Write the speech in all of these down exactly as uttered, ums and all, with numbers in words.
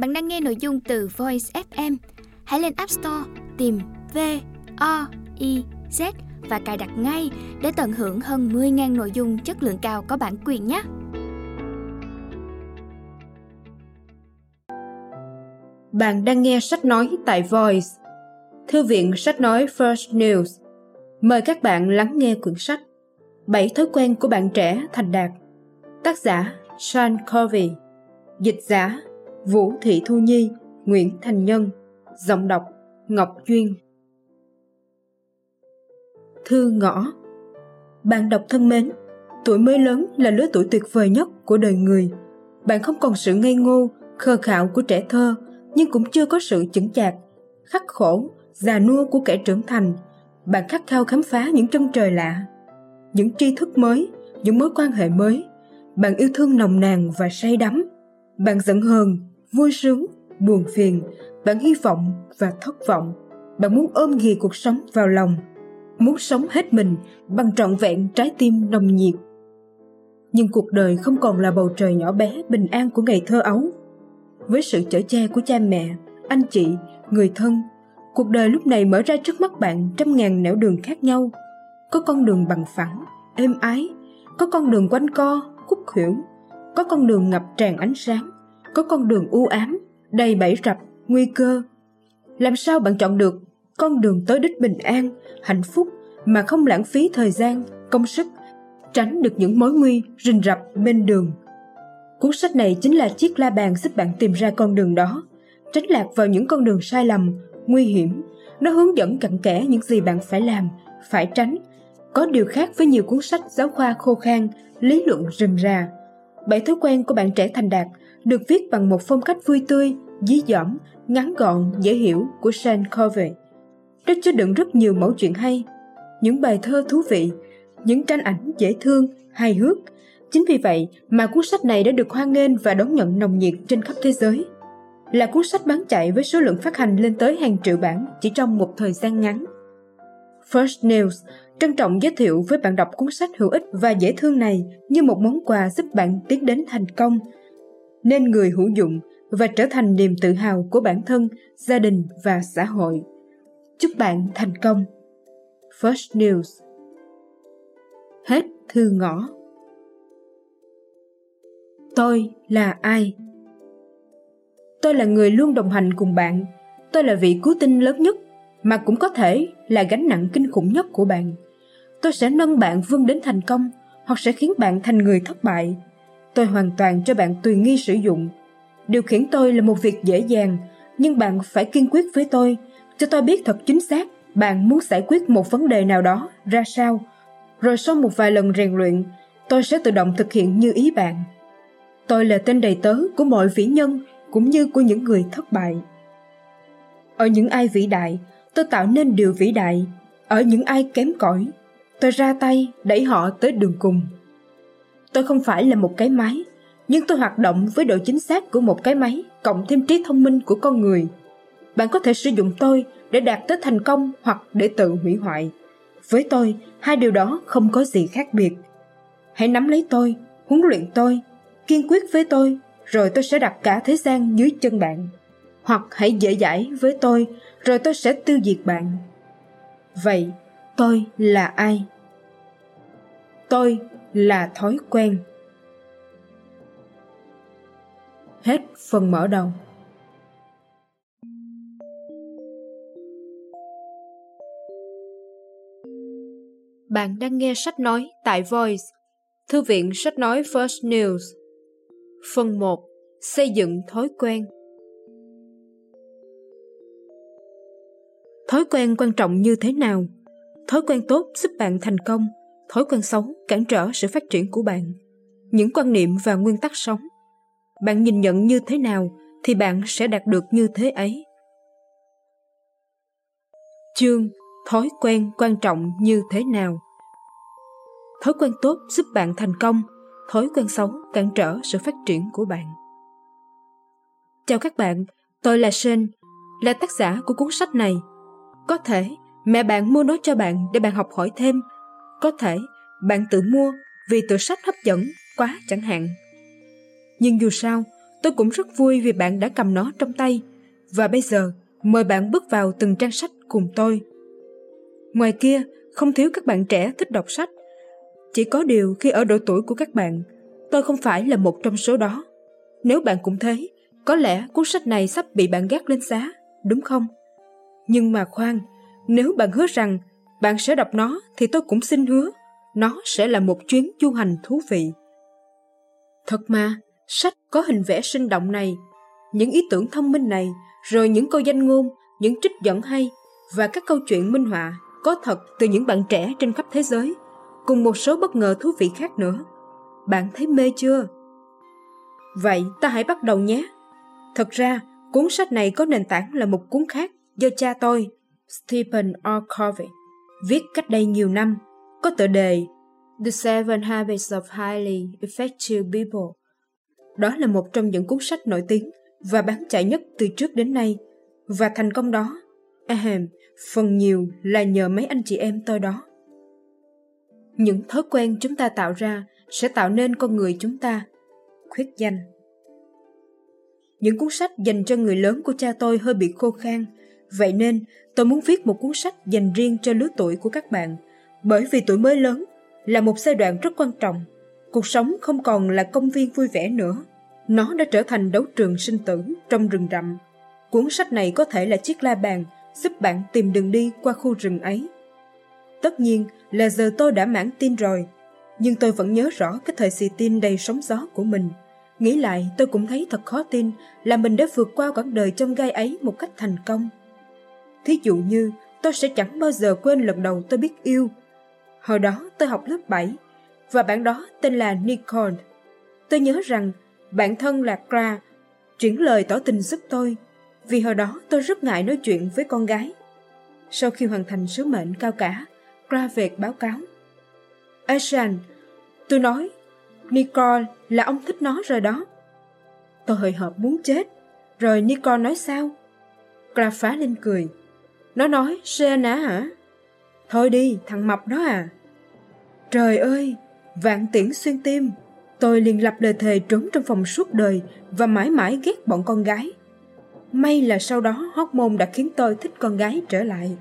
Bạn đang nghe nội dung từ Voice ép em. Hãy lên App Store tìm V O I Z và cài đặt ngay để tận hưởng hơn mười nghìn nội dung chất lượng cao có bản quyền nhé. Bạn đang nghe sách nói tại Voice, Thư viện sách nói First News. Mời các bạn lắng nghe quyển sách bảy thói quen của bạn trẻ thành đạt. Tác giả Sean Covey, dịch giả Vũ Thị Thu Nhi, Nguyễn Thành Nhân, giọng đọc Ngọc Duyên. Thư ngõ. Bạn đọc thân mến, tuổi mới lớn là lứa tuổi tuyệt vời nhất của đời người. Bạn không còn sự ngây ngô, khờ khạo của trẻ thơ, nhưng cũng chưa có sự chững chạc, khắc khổ, già nua của kẻ trưởng thành. Bạn khát khao khám phá những chân trời lạ, những tri thức mới, những mối quan hệ mới. Bạn yêu thương nồng nàn và say đắm. Bạn giận hờn, vui sướng, buồn phiền. Bạn hy vọng và thất vọng. Bạn muốn ôm ghì cuộc sống vào lòng, muốn sống hết mình bằng trọn vẹn trái tim nồng nhiệt. Nhưng cuộc đời không còn là bầu trời nhỏ bé bình an của ngày thơ ấu. Với sự chở che của cha mẹ, anh chị, người thân, cuộc đời lúc này mở ra trước mắt bạn trăm ngàn nẻo đường khác nhau. Có con đường bằng phẳng, êm ái, có con đường quanh co, khúc khuỷu, có con đường ngập tràn ánh sáng, có con đường u ám, đầy bẫy rập, nguy cơ. Làm sao bạn chọn được con đường tới đích bình an, hạnh phúc mà không lãng phí thời gian, công sức, tránh được những mối nguy rình rập bên đường? Cuốn sách này chính là chiếc la bàn giúp bạn tìm ra con đường đó, tránh lạc vào những con đường sai lầm, nguy hiểm. Nó hướng dẫn cặn kẽ những gì bạn phải làm, phải tránh. Có điều khác với nhiều cuốn sách giáo khoa khô khan, lý luận rườm rà. Bảy thói quen của bạn trẻ thành đạt được viết bằng một phong cách vui tươi, dí dỏm, ngắn gọn, dễ hiểu của Sean Covey. Nó chứa đựng rất nhiều mẫu chuyện hay, những bài thơ thú vị, những tranh ảnh dễ thương, hài hước. Chính vì vậy mà cuốn sách này đã được hoan nghênh và đón nhận nồng nhiệt trên khắp thế giới. Là cuốn sách bán chạy với số lượng phát hành lên tới hàng triệu bản chỉ trong một thời gian ngắn. First News trân trọng giới thiệu với bạn đọc cuốn sách hữu ích và dễ thương này như một món quà giúp bạn tiến đến thành công, nên người hữu dụng và trở thành niềm tự hào của bản thân, gia đình và xã hội. Chúc bạn thành công. First News. Hết thư ngõ. Tôi là ai? Tôi là người luôn đồng hành cùng bạn. Tôi là vị cứu tinh lớn nhất, mà cũng có thể là gánh nặng kinh khủng nhất của bạn. Tôi sẽ nâng bạn vươn đến thành công, hoặc sẽ khiến bạn thành người thất bại. Tôi hoàn toàn cho bạn tùy nghi sử dụng. Điều khiển tôi là một việc dễ dàng, nhưng bạn phải kiên quyết với tôi, cho tôi biết thật chính xác bạn muốn giải quyết một vấn đề nào đó ra sao. Rồi sau một vài lần rèn luyện, tôi sẽ tự động thực hiện như ý bạn. Tôi là tên đầy tớ của mọi vĩ nhân, cũng như của những người thất bại. Ở những ai vĩ đại, tôi tạo nên điều vĩ đại. Ở những ai kém cỏi, tôi ra tay đẩy họ tới đường cùng. Tôi không phải là một cái máy, nhưng tôi hoạt động với độ chính xác của một cái máy cộng thêm trí thông minh của con người. Bạn có thể sử dụng tôi để đạt tới thành công hoặc để tự hủy hoại. Với tôi, hai điều đó không có gì khác biệt. Hãy nắm lấy tôi, huấn luyện tôi, kiên quyết với tôi, rồi tôi sẽ đặt cả thế gian dưới chân bạn. Hoặc hãy dễ dãi với tôi, rồi tôi sẽ tiêu diệt bạn. Vậy, tôi là ai? Tôi là thói quen. Hết phần mở đầu. Bạn đang nghe sách nói tại Voice, Thư viện sách nói First News. Phần một. Xây dựng thói quen. Thói quen quan trọng như thế nào? Thói quen tốt giúp bạn thành công. Thói quen xấu cản trở sự phát triển của bạn. Những quan niệm và nguyên tắc sống, bạn nhìn nhận như thế nào thì bạn sẽ đạt được như thế ấy. Chương Thói quen quan trọng như thế nào. Thói quen tốt giúp bạn thành công. Thói quen xấu cản trở sự phát triển của bạn. Chào các bạn, tôi là Sean, là tác giả của cuốn sách này. Có thể mẹ bạn mua nó cho bạn để bạn học hỏi thêm. Có thể bạn tự mua vì tựa sách hấp dẫn quá chẳng hạn. Nhưng dù sao, Tôi cũng rất vui vì bạn đã cầm nó trong tay. Và bây giờ, mời bạn bước vào từng trang sách cùng tôi. Ngoài kia, không thiếu các bạn trẻ thích đọc sách. Chỉ có điều khi ở độ tuổi của các bạn, tôi không phải là một trong số đó. Nếu bạn cũng thế, có lẽ cuốn sách này sắp bị bạn gác lên giá, đúng không? Nhưng mà khoan, nếu bạn hứa rằng bạn sẽ đọc nó thì tôi cũng xin hứa, nó sẽ là một chuyến du hành thú vị. Thật mà, sách có hình vẽ sinh động này, những ý tưởng thông minh này, rồi những câu danh ngôn, những trích dẫn hay và các câu chuyện minh họa có thật từ những bạn trẻ trên khắp thế giới, cùng một số bất ngờ thú vị khác nữa. Bạn thấy mê chưa? Vậy ta hãy bắt đầu nhé. Thật ra, cuốn sách này có nền tảng là một cuốn khác do cha tôi, Stephen R. Covey, viết cách đây nhiều năm, có tựa đề The Seven Habits of Highly Effective People. Đó là một trong những cuốn sách nổi tiếng và bán chạy nhất từ trước đến nay, và thành công đó, ahem, phần nhiều là nhờ mấy anh chị em tôi đó. Những thói quen chúng ta tạo ra sẽ tạo nên con người chúng ta. Khuyết danh. Những cuốn sách dành cho người lớn của cha tôi hơi bị khô khan, vậy nên tôi muốn viết một cuốn sách dành riêng cho lứa tuổi của các bạn, bởi vì tuổi mới lớn là một giai đoạn rất quan trọng. Cuộc sống không còn là công viên vui vẻ nữa, nó đã trở thành đấu trường sinh tử trong rừng rậm. Cuốn sách này có thể là chiếc la bàn giúp bạn tìm đường đi qua khu rừng ấy. Tất nhiên là giờ tôi đã mãn tin rồi, nhưng tôi vẫn nhớ rõ cái thời xì tin đầy sóng gió của mình. Nghĩ lại tôi cũng thấy thật khó tin là mình đã vượt qua quãng đời chông gai ấy một cách thành công. Thí dụ như tôi sẽ chẳng bao giờ quên lần đầu tôi biết yêu. Hồi đó tôi học lớp bảy, và bạn đó tên là Nicole. Tôi nhớ rằng bạn thân là Kra chuyển lời tỏ tình giúp tôi, vì hồi đó tôi rất ngại nói chuyện với con gái. Sau khi hoàn thành sứ mệnh cao cả, Kra về báo cáo. Ashan, tôi nói, Nicole là ông thích nó rồi đó. Tôi hồi hộp muốn chết. Rồi Nicole nói sao? Kra phá lên cười. Nó nói, Sean á hả? Thôi đi, thằng mập đó à. Trời ơi, vạn tiễn xuyên tim. Tôi liền lập lời thề trốn trong phòng suốt đời và mãi mãi ghét bọn con gái. May là sau đó hormone đã khiến tôi thích con gái trở lại.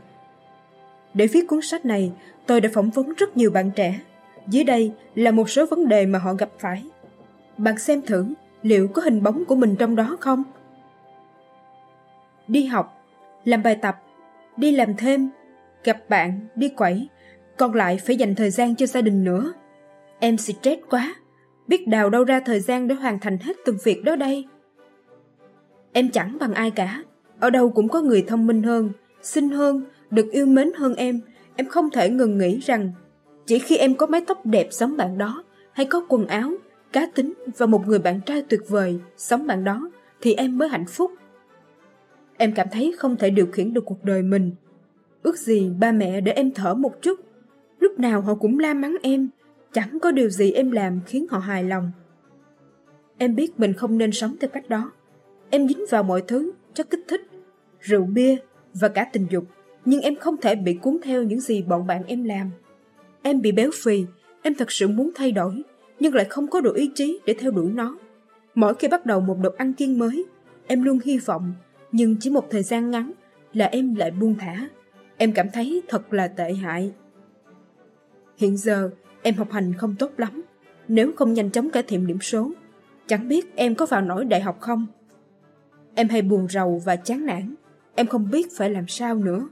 Để viết cuốn sách này, tôi đã phỏng vấn rất nhiều bạn trẻ. Dưới đây là một số vấn đề mà họ gặp phải. Bạn xem thử liệu có hình bóng của mình trong đó không? Đi học, làm bài tập, đi làm thêm, gặp bạn, đi quẩy, còn lại phải dành thời gian cho gia đình nữa. Em stress quá, biết đào đâu ra thời gian để hoàn thành hết từng việc đó đây. Em chẳng bằng ai cả, ở đâu cũng có người thông minh hơn, xinh hơn, được yêu mến hơn em. Em không thể ngừng nghĩ rằng chỉ khi em có mái tóc đẹp giống bạn đó, hay có quần áo, cá tính và một người bạn trai tuyệt vời giống bạn đó thì em mới hạnh phúc. Em cảm thấy không thể điều khiển được cuộc đời mình. Ước gì ba mẹ để em thở một chút. Lúc nào họ cũng la mắng em. Chẳng có điều gì em làm khiến họ hài lòng. Em biết mình không nên sống theo cách đó. Em dính vào mọi thứ, chất kích thích, rượu bia và cả tình dục. Nhưng em không thể bị cuốn theo những gì bọn bạn em làm. Em bị béo phì. Em thật sự muốn thay đổi, nhưng lại không có đủ ý chí để theo đuổi nó. Mỗi khi bắt đầu một đợt ăn kiêng mới, em luôn hy vọng, nhưng chỉ một thời gian ngắn là em lại buông thả. Em cảm thấy thật là tệ hại. Hiện giờ em học hành không tốt lắm. Nếu không nhanh chóng cải thiện điểm số, chẳng biết em có vào nổi đại học không. Em hay buồn rầu và chán nản. Em không biết phải làm sao nữa.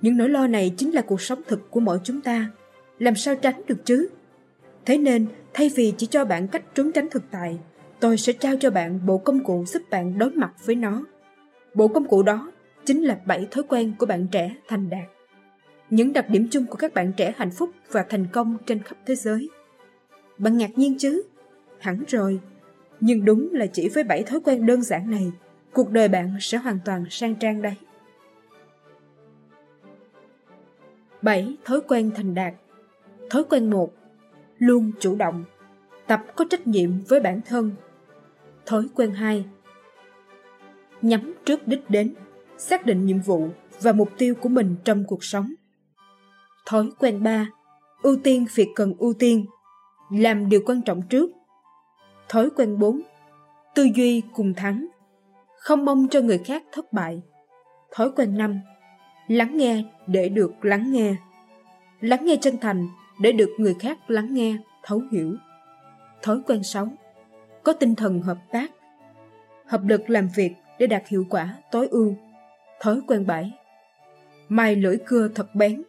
Những nỗi lo này chính là cuộc sống thực của mỗi chúng ta. Làm sao tránh được chứ? Thế nên, thay vì chỉ cho bạn cách trốn tránh thực tại, tôi sẽ trao cho bạn bộ công cụ giúp bạn đối mặt với nó. Bộ công cụ đó chính là bảy thói quen của bạn trẻ thành đạt. Những đặc điểm chung của các bạn trẻ hạnh phúc và thành công trên khắp thế giới. Bạn ngạc nhiên chứ? Hẳn rồi. Nhưng đúng là chỉ với bảy thói quen đơn giản này, cuộc đời bạn sẽ hoàn toàn sang trang đấy. bảy Thói quen thành đạt. Thói quen một. Luôn chủ động. Tập có trách nhiệm với bản thân. Thói quen hai. Nhắm trước đích đến. Xác định nhiệm vụ và mục tiêu của mình trong cuộc sống. Thói quen ba. Ưu tiên việc cần ưu tiên. Làm điều quan trọng trước. Thói quen bốn. tư duy cùng thắng, không mong cho người khác thất bại. Thói quen năm, lắng nghe để được lắng nghe. Lắng nghe chân thành để được người khác lắng nghe, thấu hiểu. Thói quen sáu, có tinh thần hợp tác, hợp lực làm việc để đạt hiệu quả tối ưu. Thói quen bảy, mài lưỡi cưa thật bén,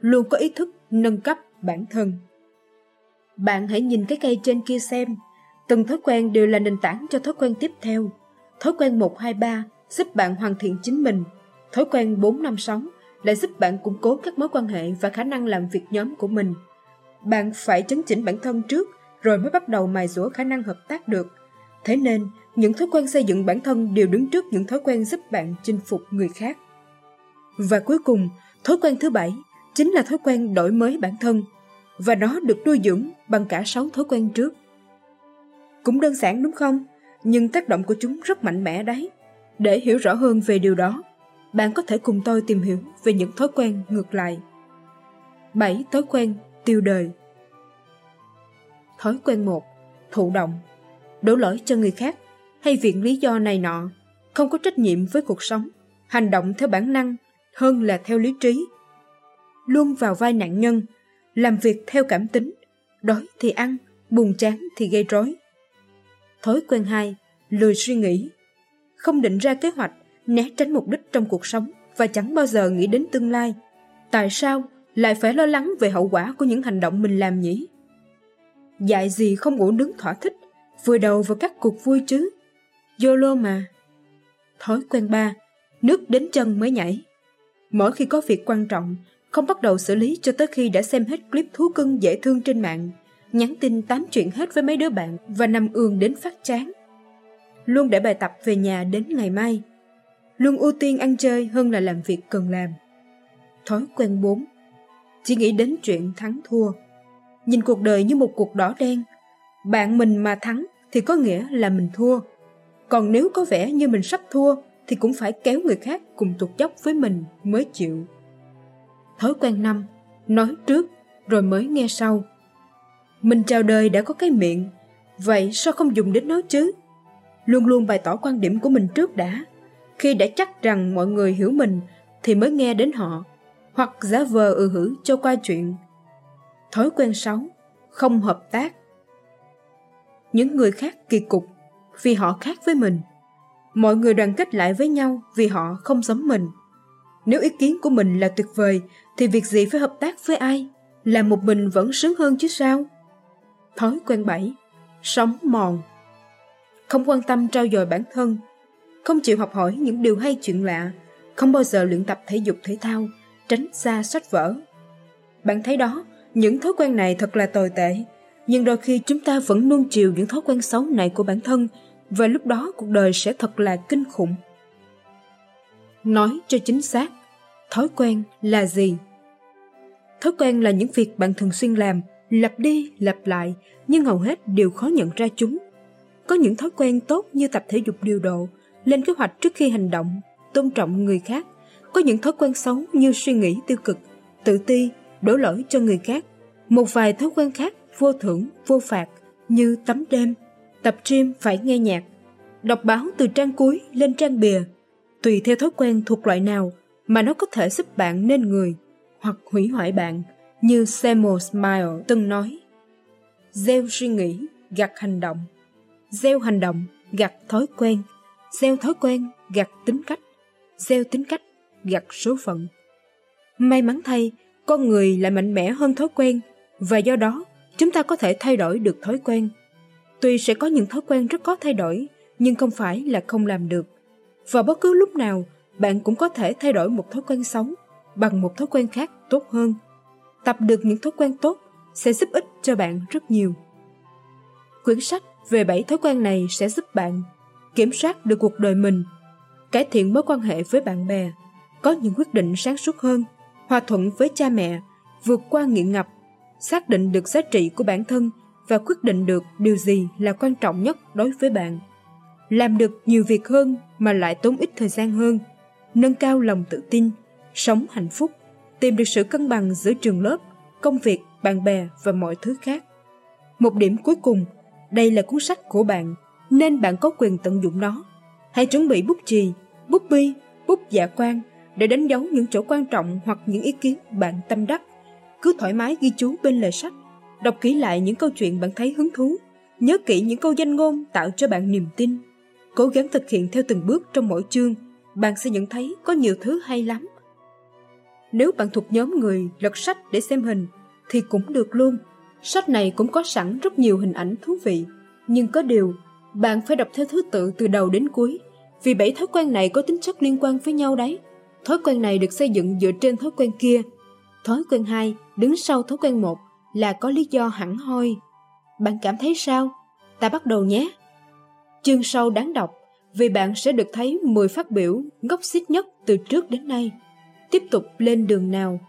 luôn có ý thức nâng cấp bản thân. Bạn hãy nhìn cái cây trên kia xem, từng thói quen đều là nền tảng cho thói quen tiếp theo. Thói quen một, hai, ba giúp bạn hoàn thiện chính mình. Thói quen bốn, năm, sáu lại giúp bạn củng cố các mối quan hệ và khả năng làm việc nhóm của mình. Bạn phải chấn chỉnh bản thân trước rồi mới bắt đầu mài giũa khả năng hợp tác được. Thế nên, những thói quen xây dựng bản thân đều đứng trước những thói quen giúp bạn chinh phục người khác. Và cuối cùng, thói quen thứ bảy chính là thói quen đổi mới bản thân, và nó được nuôi dưỡng bằng cả sáu thói quen trước. Cũng đơn giản đúng không? Nhưng tác động của chúng rất mạnh mẽ đấy. Để hiểu rõ hơn về điều đó, bạn có thể cùng tôi tìm hiểu về những thói quen ngược lại. bảy Thói quen tiêu đời. Thói quen một. Thụ động. Đổ lỗi cho người khác hay viện lý do này nọ, không có trách nhiệm với cuộc sống, hành động theo bản năng hơn là theo lý trí. Luôn vào vai nạn nhân, làm việc theo cảm tính, đói thì ăn, buồn chán thì gây rối. Thói quen hai. Lười suy nghĩ. Không định ra kế hoạch, né tránh mục đích trong cuộc sống và chẳng bao giờ nghĩ đến tương lai. Tại sao lại phải lo lắng về hậu quả của những hành động mình làm nhỉ? Dại gì không ngủ nướng thỏa thích, vùi đầu vào các cuộc vui chứ. YOLO mà. Thói quen ba. Nước đến chân mới nhảy. Mỗi khi có việc quan trọng, không bắt đầu xử lý cho tới khi đã xem hết clip thú cưng dễ thương trên mạng, nhắn tin tám chuyện hết với mấy đứa bạn và nằm ườn đến phát chán. Luôn để bài tập về nhà đến ngày mai. Luôn ưu tiên ăn chơi hơn là làm việc cần làm. Thói quen bốn. Chỉ nghĩ đến chuyện thắng thua. Nhìn cuộc đời như một cuộc đỏ đen. Bạn mình mà thắng thì có nghĩa là mình thua. Còn nếu có vẻ như mình sắp thua thì cũng phải kéo người khác cùng tuột dốc với mình mới chịu. Thói quen năm. Nói trước rồi mới nghe sau. Mình chào đời đã có cái miệng, vậy sao không dùng đến nó chứ? Luôn luôn bày tỏ quan điểm của mình trước đã. Khi đã chắc rằng mọi người hiểu mình thì mới nghe đến họ, hoặc giả vờ ừ hử cho qua chuyện. Thói quen sáu. Không hợp tác. Những người khác kỳ cục vì họ khác với mình. Mọi người đoàn kết lại với nhau vì họ không giống mình. Nếu ý kiến của mình là tuyệt vời thì việc gì phải hợp tác với ai? Làm một mình vẫn sướng hơn chứ sao? Thói quen bảy. Sống mòn. Không quan tâm trau dồi bản thân, không chịu học hỏi những điều hay chuyện lạ, không bao giờ luyện tập thể dục thể thao, tránh xa sách vở. Bạn thấy đó, những thói quen này thật là tồi tệ, nhưng đôi khi chúng ta vẫn nuông chiều những thói quen xấu này của bản thân, và lúc đó cuộc đời sẽ thật là kinh khủng. Nói cho chính xác, thói quen là gì? Thói quen là những việc bạn thường xuyên làm, lặp đi lặp lại, nhưng hầu hết đều khó nhận ra chúng. Có những thói quen tốt như tập thể dục điều độ, lên kế hoạch trước khi hành động, tôn trọng người khác. Có những thói quen xấu như suy nghĩ tiêu cực, tự ti, đổ lỗi cho người khác. Một vài thói quen khác vô thưởng, vô phạt như tắm đêm, tập gym phải nghe nhạc, đọc báo từ trang cuối lên trang bìa. Tùy theo thói quen thuộc loại nào mà nó có thể giúp bạn nên người hoặc hủy hoại bạn, như Samuel Smile từng nói. Gieo suy nghĩ, gặt hành động. Gieo hành động, gặt thói quen. Gieo thói quen, gặt tính cách. Gieo tính cách, gặt số phận. May mắn thay, con người lại mạnh mẽ hơn thói quen, và do đó chúng ta có thể thay đổi được thói quen. Tuy sẽ có những thói quen rất khó thay đổi, nhưng không phải là không làm được. Và bất cứ lúc nào, bạn cũng có thể thay đổi một thói quen xấu bằng một thói quen khác tốt hơn. Tập được những thói quen tốt sẽ giúp ích cho bạn rất nhiều. Quyển sách về bảy thói quen này sẽ giúp bạn kiểm soát được cuộc đời mình, cải thiện mối quan hệ với bạn bè, có những quyết định sáng suốt hơn, hòa thuận với cha mẹ, vượt qua nghiện ngập, xác định được giá trị của bản thân và quyết định được điều gì là quan trọng nhất đối với bạn, làm được nhiều việc hơn mà lại tốn ít thời gian hơn, nâng cao lòng tự tin, sống hạnh phúc, tìm được sự cân bằng giữa trường lớp, công việc, bạn bè và mọi thứ khác. Một điểm cuối cùng, đây là cuốn sách của bạn, nên bạn có quyền tận dụng nó. Hãy chuẩn bị bút chì, bút bi, bút dạ quang để đánh dấu những chỗ quan trọng hoặc những ý kiến bạn tâm đắc. Cứ thoải mái ghi chú bên lề sách, đọc kỹ lại những câu chuyện bạn thấy hứng thú, nhớ kỹ những câu danh ngôn tạo cho bạn niềm tin. Cố gắng thực hiện theo từng bước trong mỗi chương, bạn sẽ nhận thấy có nhiều thứ hay lắm. Nếu bạn thuộc nhóm người lật sách để xem hình thì cũng được luôn. Sách này cũng có sẵn rất nhiều hình ảnh thú vị, nhưng có điều, bạn phải đọc theo thứ tự từ đầu đến cuối, vì bảy thói quen này có tính chất liên quan với nhau đấy. Thói quen này được xây dựng dựa trên thói quen kia. Thói quen hai đứng sau thói quen một là có lý do hẳn hoi. Bạn cảm thấy sao? Ta bắt đầu nhé! Chương sau đáng đọc, vì bạn sẽ được thấy mười phát biểu ngốc xít nhất từ trước đến nay. Tiếp tục lên đường nào!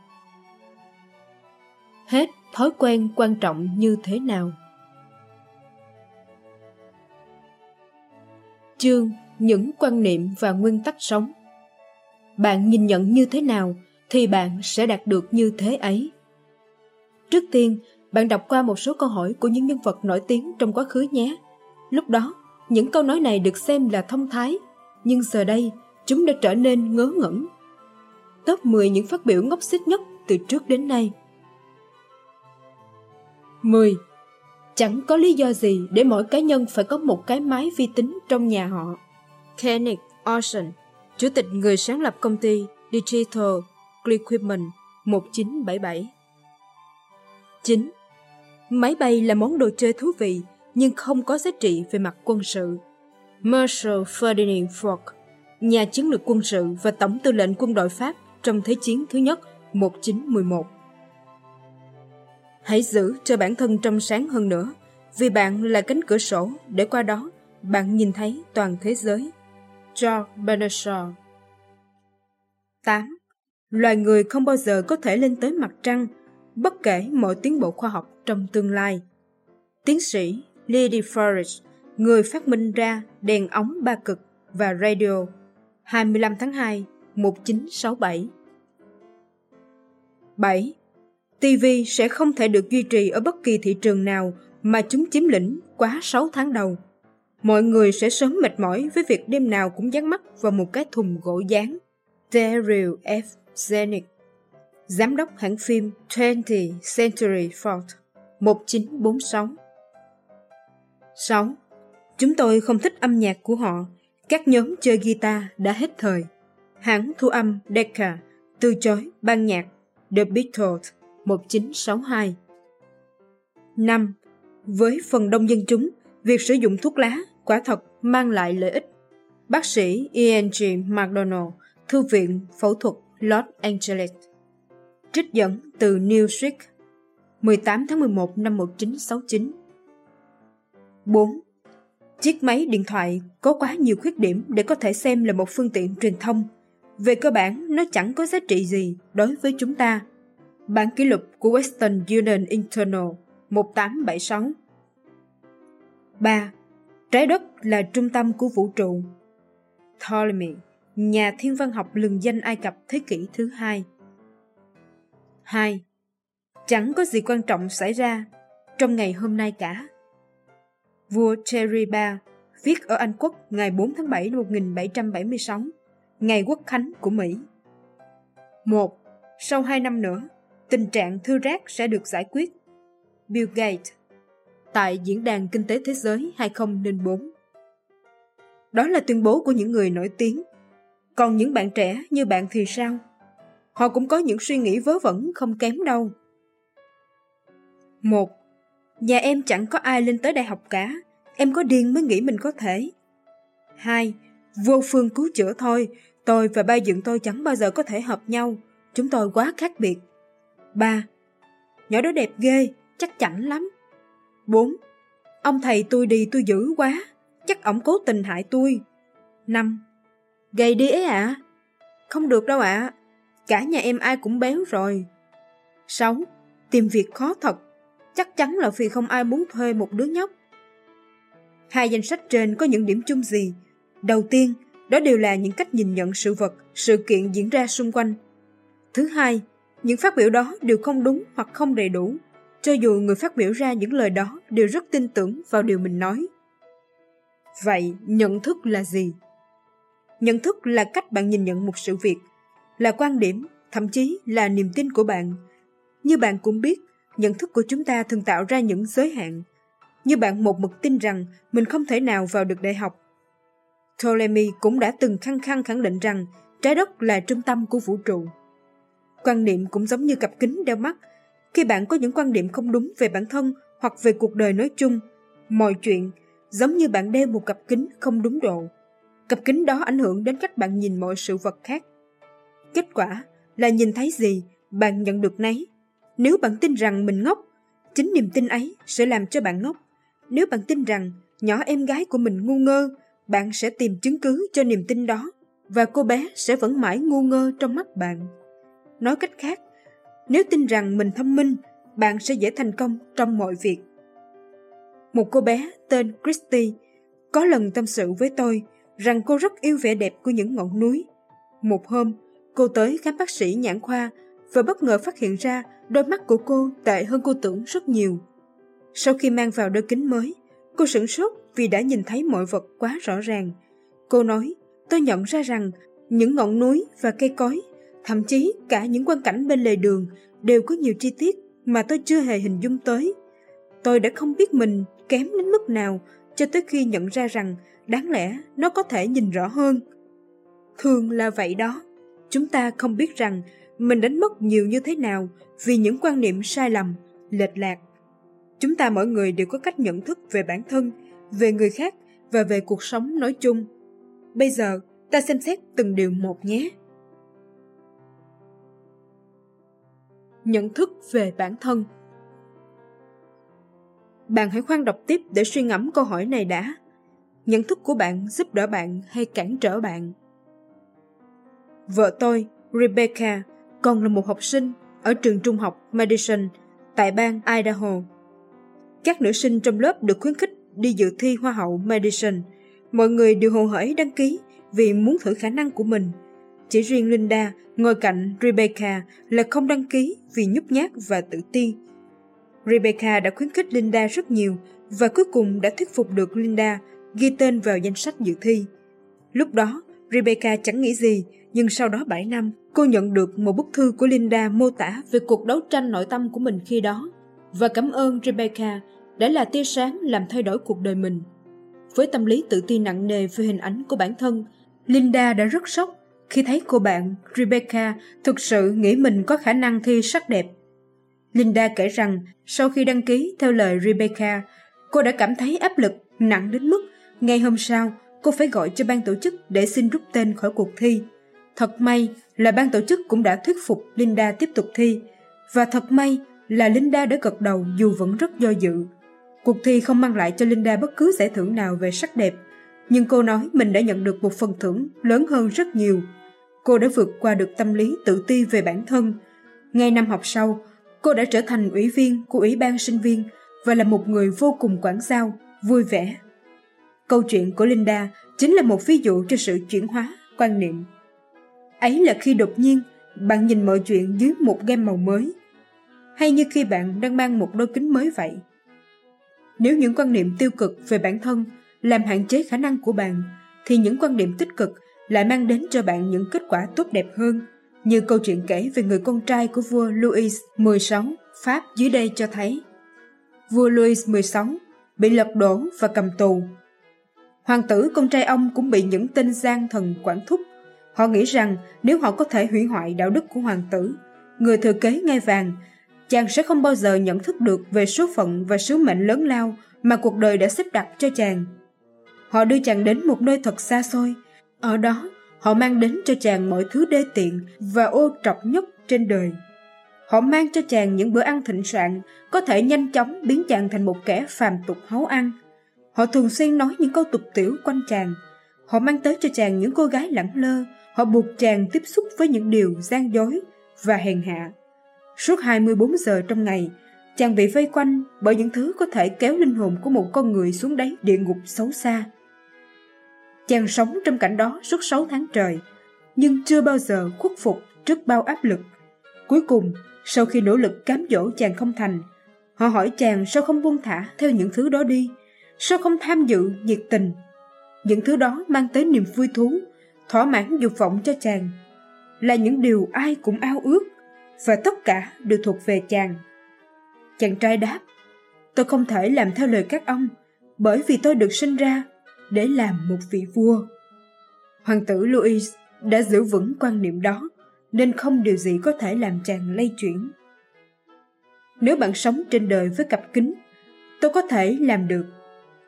Hết thói quen quan trọng như thế nào. Chương những quan niệm và nguyên tắc sống. Bạn nhìn nhận như thế nào thì bạn sẽ đạt được như thế ấy. Trước tiên, bạn đọc qua một số câu hỏi của những nhân vật nổi tiếng trong quá khứ nhé. Lúc đó, những câu nói này được xem là thông thái, nhưng giờ đây, chúng đã trở nên ngớ ngẩn. Top mười những phát biểu ngốc xít nhất từ trước đến nay. Mười. Chẳng có lý do gì để mỗi cá nhân phải có một cái máy vi tính trong nhà họ. Ken Olsen, chủ tịch người sáng lập công ty Digital Equipment một chín bảy bảy. Chín. Máy bay là món đồ chơi thú vị nhưng không có giá trị về mặt quân sự. Marshal Ferdinand Foch, nhà chiến lược quân sự và tổng tư lệnh quân đội Pháp trong Thế chiến thứ nhất một chín một một. Hãy giữ cho bản thân trong sáng hơn nữa, vì bạn là cánh cửa sổ để qua đó bạn nhìn thấy toàn thế giới. George Bernard Shaw. Tám. Loài người không bao giờ có thể lên tới mặt trăng, bất kể mọi tiến bộ khoa học trong tương lai. Tiến sĩ Lee de Forest, người phát minh ra đèn ống ba cực và radio. hai mươi lăm tháng hai, một chín sáu bảy. Bảy. ti vi sẽ không thể được duy trì ở bất kỳ thị trường nào mà chúng chiếm lĩnh quá sáu tháng đầu. Mọi người sẽ sớm mệt mỏi với việc đêm nào cũng dán mắt vào một cái thùng gỗ dán. Darryl F. Zanuck, giám đốc hãng phim twentieth Century Fox, một chín bốn sáu. Sáu. Chúng tôi không thích âm nhạc của họ. Các nhóm chơi guitar đã hết thời. Hãng thu âm Decca từ chối ban nhạc The Beatles, một chín sáu hai. Năm. Với phần đông dân chúng, việc sử dụng thuốc lá quả thật mang lại lợi ích. Bác sĩ E N G McDonald, Thư viện Phẫu thuật Los Angeles. Trích dẫn từ Newsweek, mười tám tháng mười một năm một chín sáu chín. Bốn. Chiếc máy điện thoại có quá nhiều khuyết điểm để có thể xem là một phương tiện truyền thông. Về cơ bản, nó chẳng có giá trị gì đối với chúng ta. Bản kỷ lục của Western Union Internal, một tám bảy sáu. Ba. Trái đất là trung tâm của vũ trụ. Ptolemy, nhà thiên văn học lừng danh Ai Cập thế kỷ thứ hai. Hai. Chẳng có gì quan trọng xảy ra trong ngày hôm nay cả. Vua Cherry Ba viết ở Anh Quốc ngày bốn tháng bảy năm một nghìn bảy trăm bảy mươi sáu, ngày quốc khánh của Mỹ. Một. Sau hai năm nữa, tình trạng thư rác sẽ được giải quyết. Bill Gates, tại Diễn đàn Kinh tế Thế giới hai không không bốn. Đó là tuyên bố của những người nổi tiếng. Còn những bạn trẻ như bạn thì sao? Họ cũng có những suy nghĩ vớ vẩn không kém đâu. Một. Nhà em chẳng có ai lên tới đại học cả. Em có điên mới nghĩ mình có thể. Hai. Vô phương cứu chữa thôi. Tôi và ba dựng tôi chẳng bao giờ có thể hợp nhau. Chúng tôi quá khác biệt. Ba. Nhỏ đó đẹp ghê, chắc chảnh lắm. Bốn. Ông thầy tôi đi tôi dữ quá, chắc ổng cố tình hại tôi. Năm. Gầy đi ấy ạ. À? Không được đâu ạ. À. Cả nhà em ai cũng béo rồi. Sáu. Tìm việc khó thật. Chắc chắn là vì không ai muốn thuê một đứa nhóc. Hai danh sách trên có những điểm chung gì? Đầu tiên, đó đều là những cách nhìn nhận sự vật, sự kiện diễn ra xung quanh. Thứ hai, những phát biểu đó đều không đúng hoặc không đầy đủ, cho dù người phát biểu ra những lời đó đều rất tin tưởng vào điều mình nói. Vậy nhận thức là gì? Nhận thức là cách bạn nhìn nhận một sự việc, là quan điểm, thậm chí là niềm tin của bạn. Như bạn cũng biết, nhận thức của chúng ta thường tạo ra những giới hạn. Như bạn một mực tin rằng mình không thể nào vào được đại học. Ptolemy cũng đã từng khăng khăng khẳng định rằng trái đất là trung tâm của vũ trụ. Quan niệm cũng giống như cặp kính đeo mắt. Khi bạn có những quan điểm không đúng về bản thân hoặc về cuộc đời nói chung, mọi chuyện giống như bạn đeo một cặp kính không đúng độ. Cặp kính đó ảnh hưởng đến cách bạn nhìn mọi sự vật khác. Kết quả là nhìn thấy gì, bạn nhận được nấy. Nếu bạn tin rằng mình ngốc, chính niềm tin ấy sẽ làm cho bạn ngốc. Nếu bạn tin rằng nhỏ em gái của mình ngu ngơ, bạn sẽ tìm chứng cứ cho niềm tin đó và cô bé sẽ vẫn mãi ngu ngơ trong mắt bạn. Nói cách khác, nếu tin rằng mình thông minh, bạn sẽ dễ thành công trong mọi việc. Một cô bé tên Christy có lần tâm sự với tôi rằng cô rất yêu vẻ đẹp của những ngọn núi. Một hôm, cô tới khám bác sĩ nhãn khoa và bất ngờ phát hiện ra đôi mắt của cô tệ hơn cô tưởng rất nhiều. Sau khi mang vào đôi kính mới, cô sửng sốt vì đã nhìn thấy mọi vật quá rõ ràng. Cô nói, tôi nhận ra rằng những ngọn núi và cây cối, thậm chí cả những quang cảnh bên lề đường đều có nhiều chi tiết mà tôi chưa hề hình dung tới. Tôi đã không biết mình kém đến mức nào cho tới khi nhận ra rằng đáng lẽ nó có thể nhìn rõ hơn. Thường là vậy đó, chúng ta không biết rằng mình đánh mất nhiều như thế nào vì những quan niệm sai lầm, lệch lạc. Chúng ta mỗi người đều có cách nhận thức về bản thân, về người khác và về cuộc sống nói chung. Bây giờ, ta xem xét từng điều một nhé. Nhận thức về bản thân. Bạn hãy khoan đọc tiếp để suy ngẫm câu hỏi này đã. Nhận thức của bạn giúp đỡ bạn hay cản trở bạn? Vợ tôi, Rebecca, còn là một học sinh ở trường trung học Madison tại bang Idaho. Các nữ sinh trong lớp được khuyến khích đi dự thi Hoa hậu Madison. Mọi người đều hồ hởi đăng ký vì muốn thử khả năng của mình. Chỉ riêng Linda ngồi cạnh Rebecca là không đăng ký vì nhút nhát và tự ti. Rebecca đã khuyến khích Linda rất nhiều và cuối cùng đã thuyết phục được Linda ghi tên vào danh sách dự thi. Lúc đó, Rebecca chẳng nghĩ gì, nhưng sau đó bảy năm, cô nhận được một bức thư của Linda mô tả về cuộc đấu tranh nội tâm của mình khi đó và cảm ơn Rebecca đã là tia sáng làm thay đổi cuộc đời mình. Với tâm lý tự ti nặng nề về hình ảnh của bản thân, Linda đã rất sốc khi thấy cô bạn Rebecca thực sự nghĩ mình có khả năng thi sắc đẹp. Linda kể rằng sau khi đăng ký theo lời Rebecca, cô đã cảm thấy áp lực nặng đến mức ngay hôm sau cô phải gọi cho ban tổ chức để xin rút tên khỏi cuộc thi. Thật may là ban tổ chức cũng đã thuyết phục Linda tiếp tục thi, và thật may là Linda đã gật đầu dù vẫn rất do dự. Cuộc thi không mang lại cho Linda bất cứ giải thưởng nào về sắc đẹp, nhưng cô nói mình đã nhận được một phần thưởng lớn hơn rất nhiều. Cô đã vượt qua được tâm lý tự ti về bản thân. Ngay năm học sau, cô đã trở thành ủy viên của Ủy ban sinh viên và là một người vô cùng quảng giao, vui vẻ. Câu chuyện của Linda chính là một ví dụ cho sự chuyển hóa quan niệm. Ấy là khi đột nhiên bạn nhìn mọi chuyện dưới một gam màu mới, hay như khi bạn đang mang một đôi kính mới vậy. Nếu những quan niệm tiêu cực về bản thân làm hạn chế khả năng của bạn, thì những quan niệm tích cực lại mang đến cho bạn những kết quả tốt đẹp hơn, như câu chuyện kể về người con trai của vua Louis mười sáu Pháp dưới đây cho thấy. Vua Louis mười sáu bị lật đổ và cầm tù. Hoàng tử con trai ông cũng bị những tên gian thần quản thúc. Họ nghĩ rằng nếu họ có thể hủy hoại đạo đức của hoàng tử, người thừa kế ngai vàng, chàng sẽ không bao giờ nhận thức được về số phận và sứ mệnh lớn lao mà cuộc đời đã xếp đặt cho chàng. Họ đưa chàng đến một nơi thật xa xôi. Ở đó, họ mang đến cho chàng mọi thứ đê tiện và ô trọc nhất trên đời. Họ mang cho chàng những bữa ăn thịnh soạn có thể nhanh chóng biến chàng thành một kẻ phàm tục háu ăn. Họ thường xuyên nói những câu tục tiểu quanh chàng. Họ mang tới cho chàng những cô gái lẳng lơ. Họ buộc chàng tiếp xúc với những điều gian dối và hèn hạ. Suốt hai mươi bốn giờ trong ngày, chàng bị vây quanh bởi những thứ có thể kéo linh hồn của một con người xuống đáy địa ngục xấu xa. Chàng sống trong cảnh đó suốt sáu tháng trời, nhưng chưa bao giờ khuất phục trước bao áp lực. Cuối cùng, sau khi nỗ lực cám dỗ chàng không thành, họ hỏi chàng sao không buông thả theo những thứ đó đi, sao không tham dự nhiệt tình, Những thứ đó mang tới niềm vui thú, thỏa mãn dục vọng cho chàng, là những điều ai cũng ao ước, và tất cả đều thuộc về chàng. Chàng trai đáp, tôi không thể làm theo lời các ông, bởi vì tôi được sinh ra để làm một vị vua. Hoàng tử Louis đã giữ vững quan niệm đó, nên không điều gì có thể làm chàng lay chuyển. Nếu bạn sống trên đời với cặp kính, tôi có thể làm được,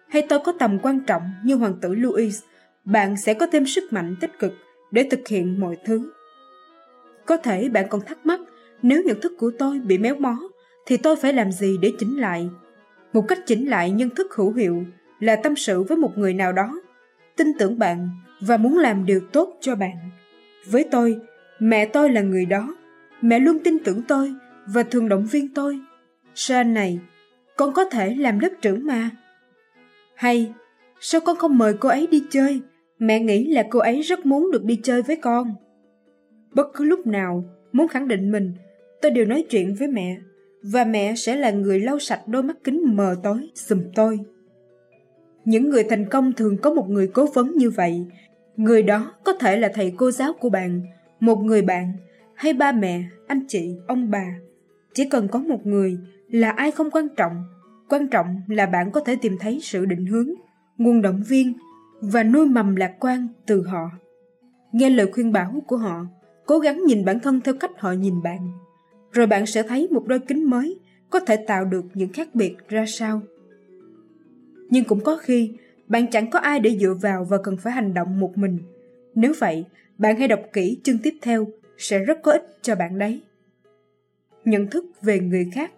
hay tôi có tầm quan trọng như hoàng tử Louis, bạn sẽ có thêm sức mạnh tích cực để thực hiện mọi thứ. Có thể bạn còn thắc mắc, nếu nhận thức của tôi bị méo mó, thì tôi phải làm gì để chỉnh lại? Một cách chỉnh lại nhận thức hữu hiệu là tâm sự với một người nào đó, tin tưởng bạn và muốn làm điều tốt cho bạn. Với tôi, mẹ tôi là người đó. Mẹ luôn tin tưởng tôi và thường động viên tôi. Sean này, con có thể làm lớp trưởng mà. Hay, sao con không mời cô ấy đi chơi? Mẹ nghĩ là cô ấy rất muốn được đi chơi với con. Bất cứ lúc nào, muốn khẳng định mình, tôi đều nói chuyện với mẹ, và mẹ sẽ là người lau sạch đôi mắt kính mờ tối giùm tôi. Những người thành công thường có một người cố vấn như vậy. Người đó có thể là thầy cô giáo của bạn, một người bạn, hay ba mẹ, anh chị, ông bà. Chỉ cần có một người là ai không quan trọng. Quan trọng là bạn có thể tìm thấy sự định hướng, nguồn động viên và nuôi mầm lạc quan từ họ. Nghe lời khuyên bảo của họ, cố gắng nhìn bản thân theo cách họ nhìn bạn. Rồi bạn sẽ thấy một đôi kính mới có thể tạo được những khác biệt ra sao. Nhưng cũng có khi, bạn chẳng có ai để dựa vào và cần phải hành động một mình. Nếu vậy, bạn hãy đọc kỹ chương tiếp theo, sẽ rất có ích cho bạn đấy. Nhận thức về người khác.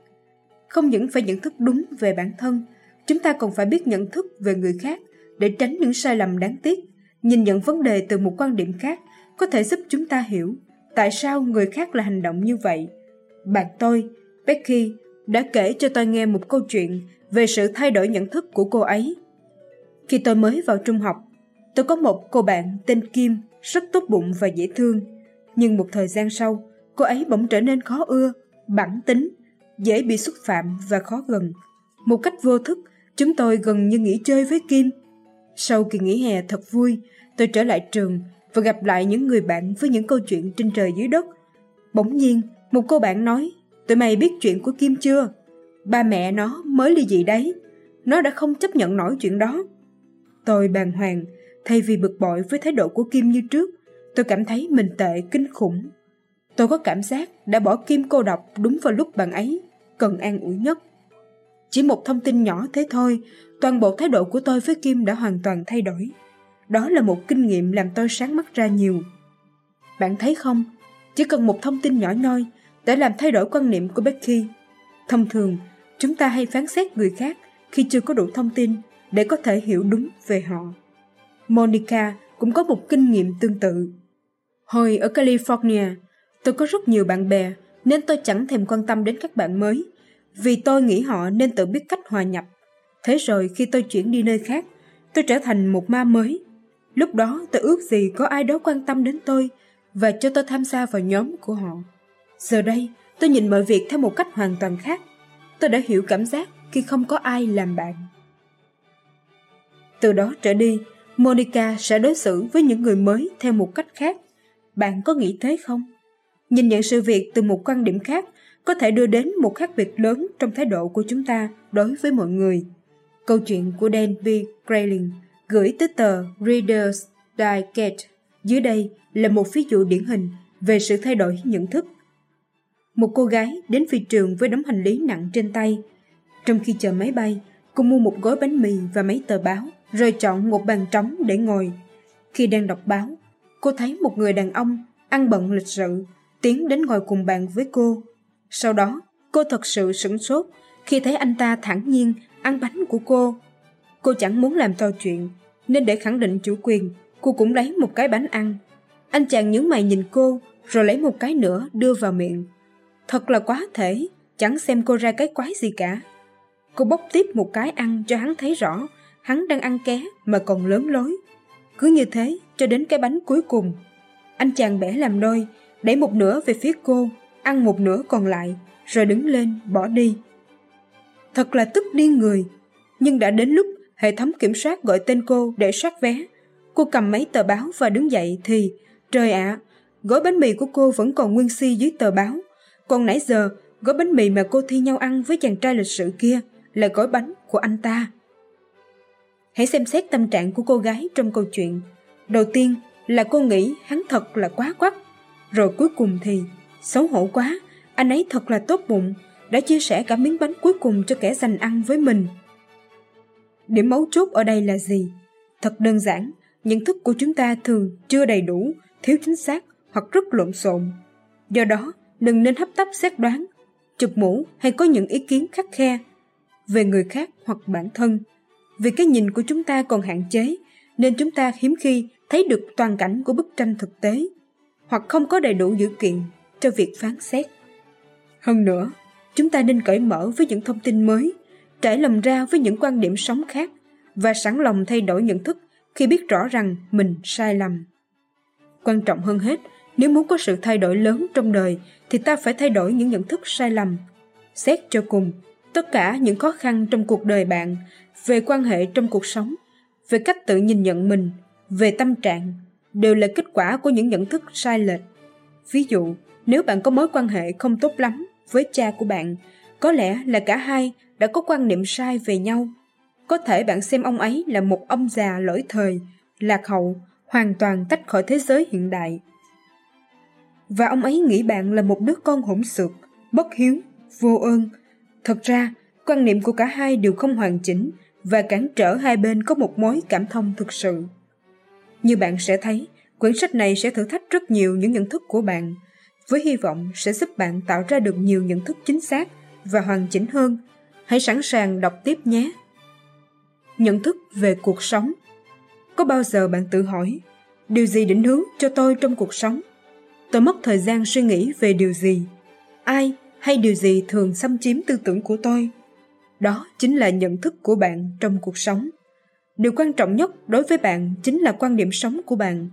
Không những phải nhận thức đúng về bản thân, chúng ta còn phải biết nhận thức về người khác để tránh những sai lầm đáng tiếc. Nhìn nhận vấn đề từ một quan điểm khác có thể giúp chúng ta hiểu tại sao người khác lại hành động như vậy. Bạn tôi, Becky, đã kể cho tôi nghe một câu chuyện về sự thay đổi nhận thức của cô ấy. Khi tôi mới vào trung học, tôi có một cô bạn tên Kim rất tốt bụng và dễ thương. Nhưng một thời gian sau, cô ấy bỗng trở nên khó ưa, bản tính, dễ bị xúc phạm và khó gần. Một cách vô thức, chúng tôi gần như nghỉ chơi với Kim. Sau kỳ nghỉ hè thật vui, tôi trở lại trường và gặp lại những người bạn với những câu chuyện trên trời dưới đất. Bỗng nhiên, một cô bạn nói, tụi mày biết chuyện của Kim chưa? Ba mẹ nó mới ly dị đấy. Nó đã không chấp nhận nổi chuyện đó. Tôi bàng hoàng, thay vì bực bội với thái độ của Kim như trước, tôi cảm thấy mình tệ kinh khủng. Tôi có cảm giác đã bỏ Kim cô độc đúng vào lúc bạn ấy cần an ủi nhất. Chỉ một thông tin nhỏ thế thôi, toàn bộ thái độ của tôi với Kim đã hoàn toàn thay đổi. Đó là một kinh nghiệm làm tôi sáng mắt ra nhiều. Bạn thấy không, chỉ cần một thông tin nhỏ nhoi đã làm thay đổi quan niệm của Becky. Thông thường, chúng ta hay phán xét người khác khi chưa có đủ thông tin để có thể hiểu đúng về họ. Monica cũng có một kinh nghiệm tương tự. Hồi ở California, tôi có rất nhiều bạn bè nên tôi chẳng thèm quan tâm đến các bạn mới, vì tôi nghĩ họ nên tự biết cách hòa nhập. Thế rồi khi tôi chuyển đi nơi khác, tôi trở thành một ma mới. Lúc đó tôi ước gì có ai đó quan tâm đến tôi và cho tôi tham gia vào nhóm của họ. Giờ đây, tôi nhìn mọi việc theo một cách hoàn toàn khác. Tôi đã hiểu cảm giác khi không có ai làm bạn. Từ đó trở đi, Monica sẽ đối xử với những người mới theo một cách khác. Bạn có nghĩ thế không? Nhìn nhận sự việc từ một quan điểm khác có thể đưa đến một khác biệt lớn trong thái độ của chúng ta đối với mọi người. Câu chuyện của Dan B. Grayling gửi tới tờ Reader's Digest dưới đây là một ví dụ điển hình về sự thay đổi nhận thức. Một cô gái đến phi trường với đống hành lý nặng trên tay. Trong khi chờ máy bay, cô mua một gói bánh mì và mấy tờ báo, rồi chọn một bàn trống để ngồi. Khi đang đọc báo, cô thấy một người đàn ông ăn bận lịch sự tiến đến ngồi cùng bàn với cô. Sau đó, cô thật sự sửng sốt khi thấy anh ta thản nhiên ăn bánh của cô. Cô chẳng muốn làm to chuyện, nên để khẳng định chủ quyền, cô cũng lấy một cái bánh ăn. Anh chàng nhướng mày nhìn cô, rồi lấy một cái nữa đưa vào miệng. Thật là quá thể, chẳng xem cô ra cái quái gì cả. Cô bóc tiếp một cái ăn cho hắn thấy rõ hắn đang ăn ké mà còn lớn lối. Cứ như thế cho đến cái bánh cuối cùng. Anh chàng bẻ làm đôi, đẩy một nửa về phía cô, ăn một nửa còn lại, rồi đứng lên bỏ đi. Thật là tức điên người, nhưng đã đến lúc hệ thống kiểm soát gọi tên cô để soát vé. Cô cầm mấy tờ báo và đứng dậy thì, trời ạ, à, gói bánh mì của cô vẫn còn nguyên si dưới tờ báo. Còn nãy giờ, gói bánh mì mà cô thi nhau ăn với chàng trai lịch sự kia là gói bánh của anh ta. Hãy xem xét tâm trạng của cô gái trong câu chuyện. Đầu tiên là cô nghĩ hắn thật là quá quắc. Rồi cuối cùng thì, xấu hổ quá, anh ấy thật là tốt bụng, đã chia sẻ cả miếng bánh cuối cùng cho kẻ dành ăn với mình. Điểm mấu chốt ở đây là gì? Thật đơn giản, nhận thức của chúng ta thường chưa đầy đủ, thiếu chính xác hoặc rất lộn xộn. Do đó, đừng nên hấp tấp xét đoán, chụp mũ hay có những ý kiến khắt khe về người khác hoặc bản thân. Vì cái nhìn của chúng ta còn hạn chế, nên chúng ta hiếm khi thấy được toàn cảnh của bức tranh thực tế, hoặc không có đầy đủ dữ kiện cho việc phán xét. Hơn nữa, chúng ta nên cởi mở với những thông tin mới, trải lòng ra với những quan điểm sống khác và sẵn lòng thay đổi nhận thức khi biết rõ rằng mình sai lầm. Quan trọng hơn hết, nếu muốn có sự thay đổi lớn trong đời thì ta phải thay đổi những nhận thức sai lầm. Xét cho cùng, tất cả những khó khăn trong cuộc đời bạn, về quan hệ trong cuộc sống, về cách tự nhìn nhận mình, về tâm trạng, đều là kết quả của những nhận thức sai lệch. Ví dụ, nếu bạn có mối quan hệ không tốt lắm với cha của bạn, có lẽ là cả hai đã có quan niệm sai về nhau. Có thể bạn xem ông ấy là một ông già lỗi thời, lạc hậu, hoàn toàn tách khỏi thế giới hiện đại. Và ông ấy nghĩ bạn là một đứa con hỗn xược, bất hiếu, vô ơn. Thật ra, quan niệm của cả hai đều không hoàn chỉnh và cản trở hai bên có một mối cảm thông thực sự. Như bạn sẽ thấy, quyển sách này sẽ thử thách rất nhiều những nhận thức của bạn, với hy vọng sẽ giúp bạn tạo ra được nhiều nhận thức chính xác và hoàn chỉnh hơn. Hãy sẵn sàng đọc tiếp nhé! Nhận thức về cuộc sống. Có bao giờ bạn tự hỏi, điều gì định hướng cho tôi trong cuộc sống? Tôi mất thời gian suy nghĩ về điều gì? Ai hay điều gì thường xâm chiếm tư tưởng của tôi? Đó chính là nhận thức của bạn trong cuộc sống. Điều quan trọng nhất đối với bạn chính là quan điểm sống của bạn.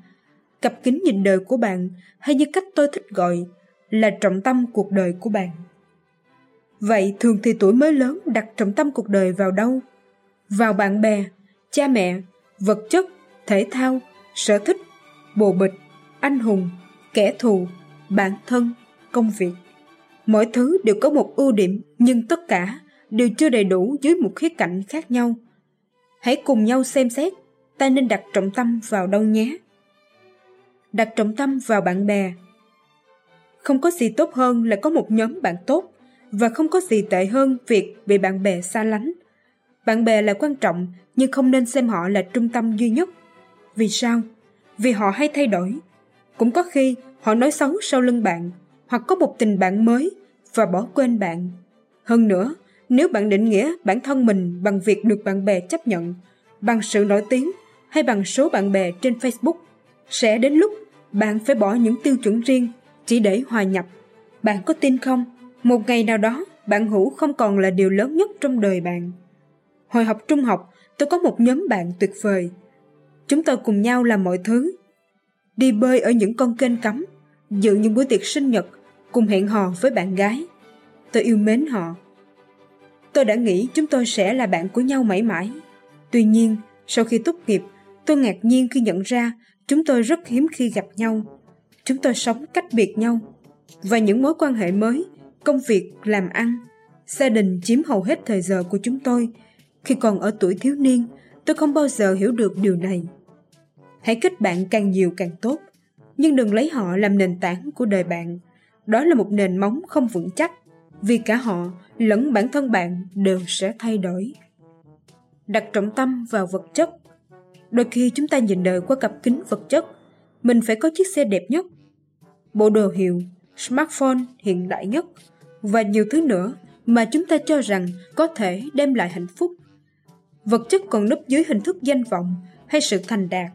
Cặp kính nhìn đời của bạn, hay như cách tôi thích gọi, là trọng tâm cuộc đời của bạn. Vậy thường thì tuổi mới lớn đặt trọng tâm cuộc đời vào đâu? Vào bạn bè, cha mẹ, vật chất, thể thao, sở thích, bồ bịch, anh hùng, kẻ thù, bản thân, công việc. Mỗi thứ đều có một ưu điểm, nhưng tất cả đều chưa đầy đủ dưới một khía cạnh khác nhau. Hãy cùng nhau xem xét ta nên đặt trọng tâm vào đâu nhé. Đặt trọng tâm vào bạn bè. Không có gì tốt hơn là có một nhóm bạn tốt, và không có gì tệ hơn việc bị bạn bè xa lánh. Bạn bè là quan trọng, nhưng không nên xem họ là trung tâm duy nhất. Vì sao? Vì họ hay thay đổi. Cũng có khi họ nói xấu sau lưng bạn, hoặc có một tình bạn mới và bỏ quên bạn. Hơn nữa, nếu bạn định nghĩa bản thân mình bằng việc được bạn bè chấp nhận, bằng sự nổi tiếng hay bằng số bạn bè trên Facebook, sẽ đến lúc bạn phải bỏ những tiêu chuẩn riêng chỉ để hòa nhập. Bạn có tin không? Một ngày nào đó, bạn hữu không còn là điều lớn nhất trong đời bạn. Hồi học trung học, tôi có một nhóm bạn tuyệt vời. Chúng tôi cùng nhau làm mọi thứ. Đi bơi ở những con kênh cấm, dự những buổi tiệc sinh nhật, cùng hẹn hò với bạn gái. Tôi yêu mến họ. Tôi đã nghĩ chúng tôi sẽ là bạn của nhau mãi mãi. Tuy nhiên, sau khi tốt nghiệp, tôi ngạc nhiên khi nhận ra chúng tôi rất hiếm khi gặp nhau. Chúng tôi sống cách biệt nhau. Và những mối quan hệ mới, công việc, làm ăn, gia đình chiếm hầu hết thời giờ của chúng tôi. Khi còn ở tuổi thiếu niên, tôi không bao giờ hiểu được điều này. Hãy kết bạn càng nhiều càng tốt, nhưng đừng lấy họ làm nền tảng của đời bạn. Đó là một nền móng không vững chắc, vì cả họ lẫn bản thân bạn đều sẽ thay đổi. Đặt trọng tâm vào vật chất. Đôi khi chúng ta nhìn đời qua cặp kính vật chất. Mình phải có chiếc xe đẹp nhất, bộ đồ hiệu, smartphone hiện đại nhất, và nhiều thứ nữa mà chúng ta cho rằng có thể đem lại hạnh phúc. Vật chất còn núp dưới hình thức danh vọng hay sự thành đạt,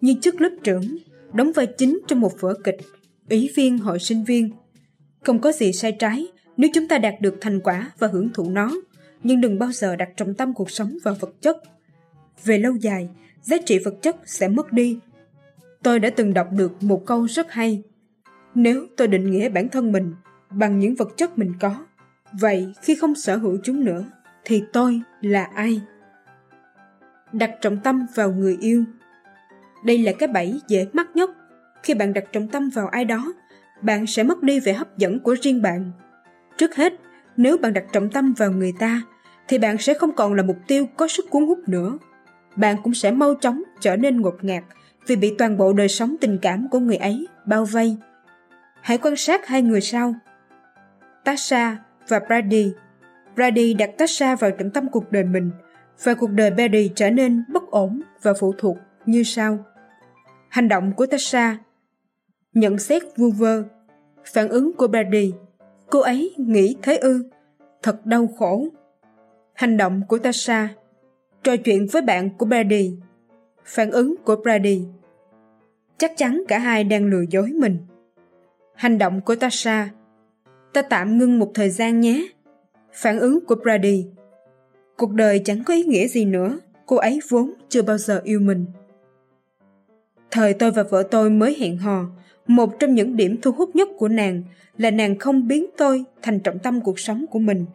như chức lớp trưởng, đóng vai chính trong một vở kịch, ủy viên hội sinh viên. Không có gì sai trái nếu chúng ta đạt được thành quả và hưởng thụ nó, nhưng đừng bao giờ đặt trọng tâm cuộc sống vào vật chất. Về lâu dài, giá trị vật chất sẽ mất đi. Tôi đã từng đọc được một câu rất hay. Nếu tôi định nghĩa bản thân mình bằng những vật chất mình có, vậy khi không sở hữu chúng nữa, thì tôi là ai? đặt trọng tâm vào người yêu. Đây là cái bẫy dễ mắc nhất. Khi bạn đặt trọng tâm vào ai đó, bạn sẽ mất đi vẻ hấp dẫn của riêng bạn. Trước hết, nếu bạn đặt trọng tâm vào người ta, thì bạn sẽ không còn là mục tiêu có sức cuốn hút nữa. Bạn cũng sẽ mau chóng trở nên ngột ngạt vì bị toàn bộ đời sống tình cảm của người ấy bao vây. Hãy quan sát hai người sau, Tasha và Brady. Brady đặt Tasha vào trọng tâm cuộc đời mình, và cuộc đời Brady trở nên bất ổn và phụ thuộc như sau. Hành động của Tasha, nhận xét vu vơ. Phản ứng của Brady, cô ấy nghĩ thế ư, thật đau khổ. Hành động của Tasha, trò chuyện với bạn của Brady. Phản ứng của Brady, chắc chắn cả hai đang lừa dối mình. Hành động của Tasha, ta tạm ngưng một thời gian nhé. Phản ứng của Brady, cuộc đời chẳng có ý nghĩa gì nữa, cô ấy vốn chưa bao giờ yêu mình. Thời tôi và vợ tôi mới hẹn hò, một trong những điểm thu hút nhất của nàng là nàng không biến tôi thành trọng tâm cuộc sống của mình.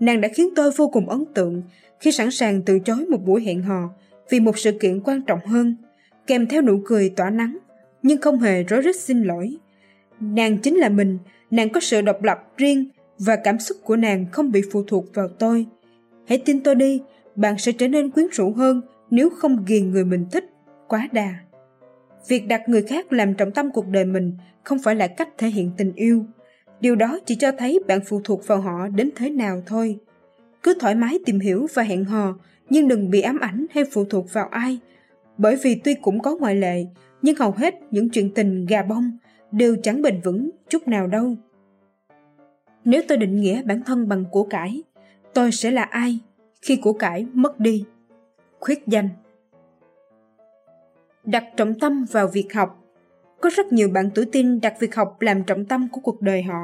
Nàng đã khiến tôi vô cùng ấn tượng khi sẵn sàng từ chối một buổi hẹn hò vì một sự kiện quan trọng hơn, kèm theo nụ cười tỏa nắng, nhưng không hề rối rít xin lỗi. Nàng chính là mình, nàng có sự độc lập riêng và cảm xúc của nàng không bị phụ thuộc vào tôi. Hãy tin tôi đi, bạn sẽ trở nên quyến rũ hơn nếu không ghiền người mình thích quá đà. Việc đặt người khác làm trọng tâm cuộc đời mình không phải là cách thể hiện tình yêu. Điều đó chỉ cho thấy bạn phụ thuộc vào họ đến thế nào thôi. Cứ thoải mái tìm hiểu và hẹn hò, nhưng đừng bị ám ảnh hay phụ thuộc vào ai. Bởi vì tuy cũng có ngoại lệ, nhưng hầu hết những chuyện tình gà bông đều chẳng bền vững chút nào đâu. Nếu tôi định nghĩa bản thân bằng của cải, tôi sẽ là ai khi của cải mất đi? Khuyết danh. Đặt trọng tâm vào việc học. Có rất nhiều bạn tuổi teen đặt việc học làm trọng tâm của cuộc đời họ.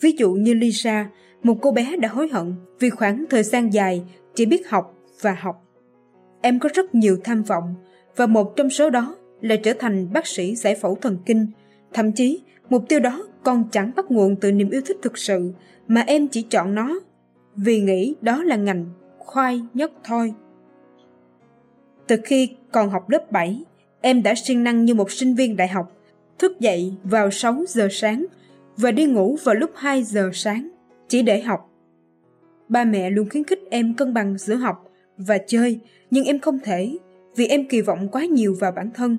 Ví dụ như Lisa, một cô bé đã hối hận vì khoảng thời gian dài chỉ biết học và học. Em có rất nhiều tham vọng, và một trong số đó là trở thành bác sĩ giải phẫu thần kinh. Thậm chí, mục tiêu đó còn chẳng bắt nguồn từ niềm yêu thích thực sự, mà em chỉ chọn nó vì nghĩ đó là ngành khoai nhất thôi. Từ khi còn học lớp bảy, em đã siêng năng như một sinh viên đại học, thức dậy vào sáu giờ sáng và đi ngủ vào lúc hai giờ sáng, chỉ để học. Ba mẹ luôn khuyến khích em cân bằng giữa học và chơi, nhưng em không thể vì em kỳ vọng quá nhiều vào bản thân.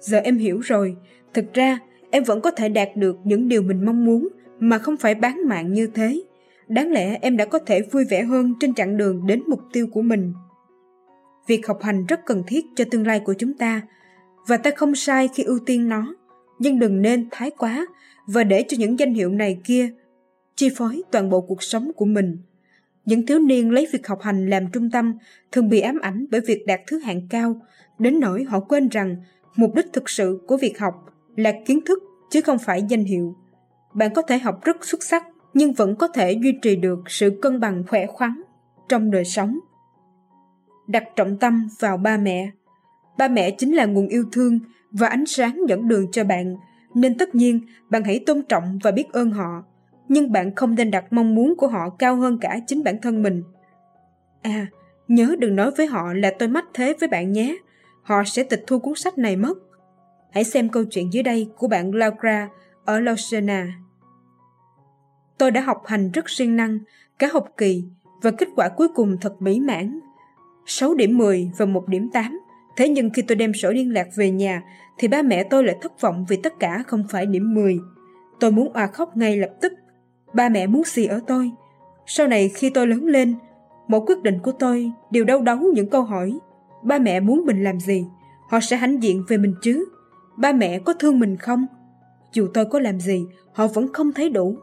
Giờ em hiểu rồi, thực ra em vẫn có thể đạt được những điều mình mong muốn mà không phải bán mạng như thế. Đáng lẽ em đã có thể vui vẻ hơn trên chặng đường đến mục tiêu của mình. Việc học hành rất cần thiết cho tương lai của chúng ta, và ta không sai khi ưu tiên nó, nhưng đừng nên thái quá và để cho những danh hiệu này kia chi phối toàn bộ cuộc sống của mình. Những thiếu niên lấy việc học hành làm trung tâm thường bị ám ảnh bởi việc đạt thứ hạng cao, đến nỗi họ quên rằng mục đích thực sự của việc học là kiến thức chứ không phải danh hiệu. Bạn có thể học rất xuất sắc nhưng vẫn có thể duy trì được sự cân bằng khỏe khoắn trong đời sống. Đặt trọng tâm vào ba mẹ. Ba mẹ chính là nguồn yêu thương và ánh sáng dẫn đường cho bạn, nên tất nhiên bạn hãy tôn trọng và biết ơn họ, nhưng bạn không nên đặt mong muốn của họ cao hơn cả chính bản thân mình. À, nhớ đừng nói với họ là tôi mách thế với bạn nhé, họ sẽ tịch thu cuốn sách này mất. Hãy xem câu chuyện dưới đây của bạn Laura ở Lausanne. Tôi đã học hành rất siêng năng cả học kỳ và kết quả cuối cùng thật mỹ mãn, sáu điểm mười và một điểm tám. Thế nhưng khi tôi đem sổ liên lạc về nhà thì ba mẹ tôi lại thất vọng vì tất cả không phải điểm mười. Tôi muốn òa khóc ngay lập tức. Ba mẹ muốn gì ở tôi? Sau này khi tôi lớn lên, mỗi quyết định của tôi đều đau đáu những câu hỏi. Ba mẹ muốn mình làm gì? Họ sẽ hãnh diện về mình chứ? Ba mẹ có thương mình không? Dù tôi có làm gì, họ vẫn không thấy đủ.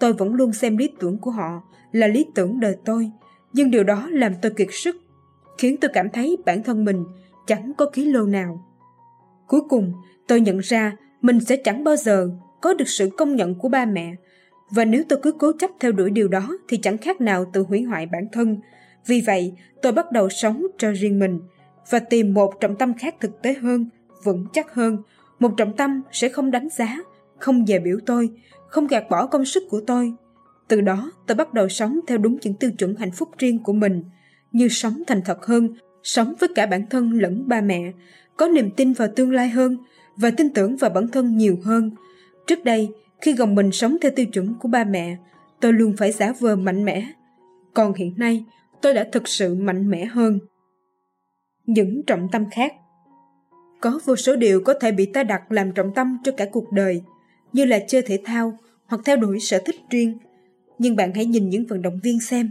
Tôi vẫn luôn xem lý tưởng của họ là lý tưởng đời tôi, nhưng điều đó làm tôi kiệt sức, khiến tôi cảm thấy bản thân mình chẳng có ký lô nào. Cuối cùng, tôi nhận ra mình sẽ chẳng bao giờ có được sự công nhận của ba mẹ, và nếu tôi cứ cố chấp theo đuổi điều đó thì chẳng khác nào tự hủy hoại bản thân. Vì vậy, tôi bắt đầu sống cho riêng mình và tìm một trọng tâm khác thực tế hơn, vững chắc hơn. Một trọng tâm sẽ không đánh giá, không dè biểu tôi, không gạt bỏ công sức của tôi. Từ đó, tôi bắt đầu sống theo đúng những tiêu chuẩn hạnh phúc riêng của mình, như sống thành thật hơn sống với cả bản thân lẫn ba mẹ, có niềm tin vào tương lai hơn và tin tưởng vào bản thân nhiều hơn. Trước đây, khi gồng mình sống theo tiêu chuẩn của ba mẹ, tôi luôn phải giả vờ mạnh mẽ. Còn hiện nay, tôi đã thực sự mạnh mẽ hơn. Những trọng tâm khác. Có vô số điều có thể bị ta đặt làm trọng tâm cho cả cuộc đời, như là chơi thể thao hoặc theo đuổi sở thích riêng. Nhưng bạn hãy nhìn những vận động viên xem.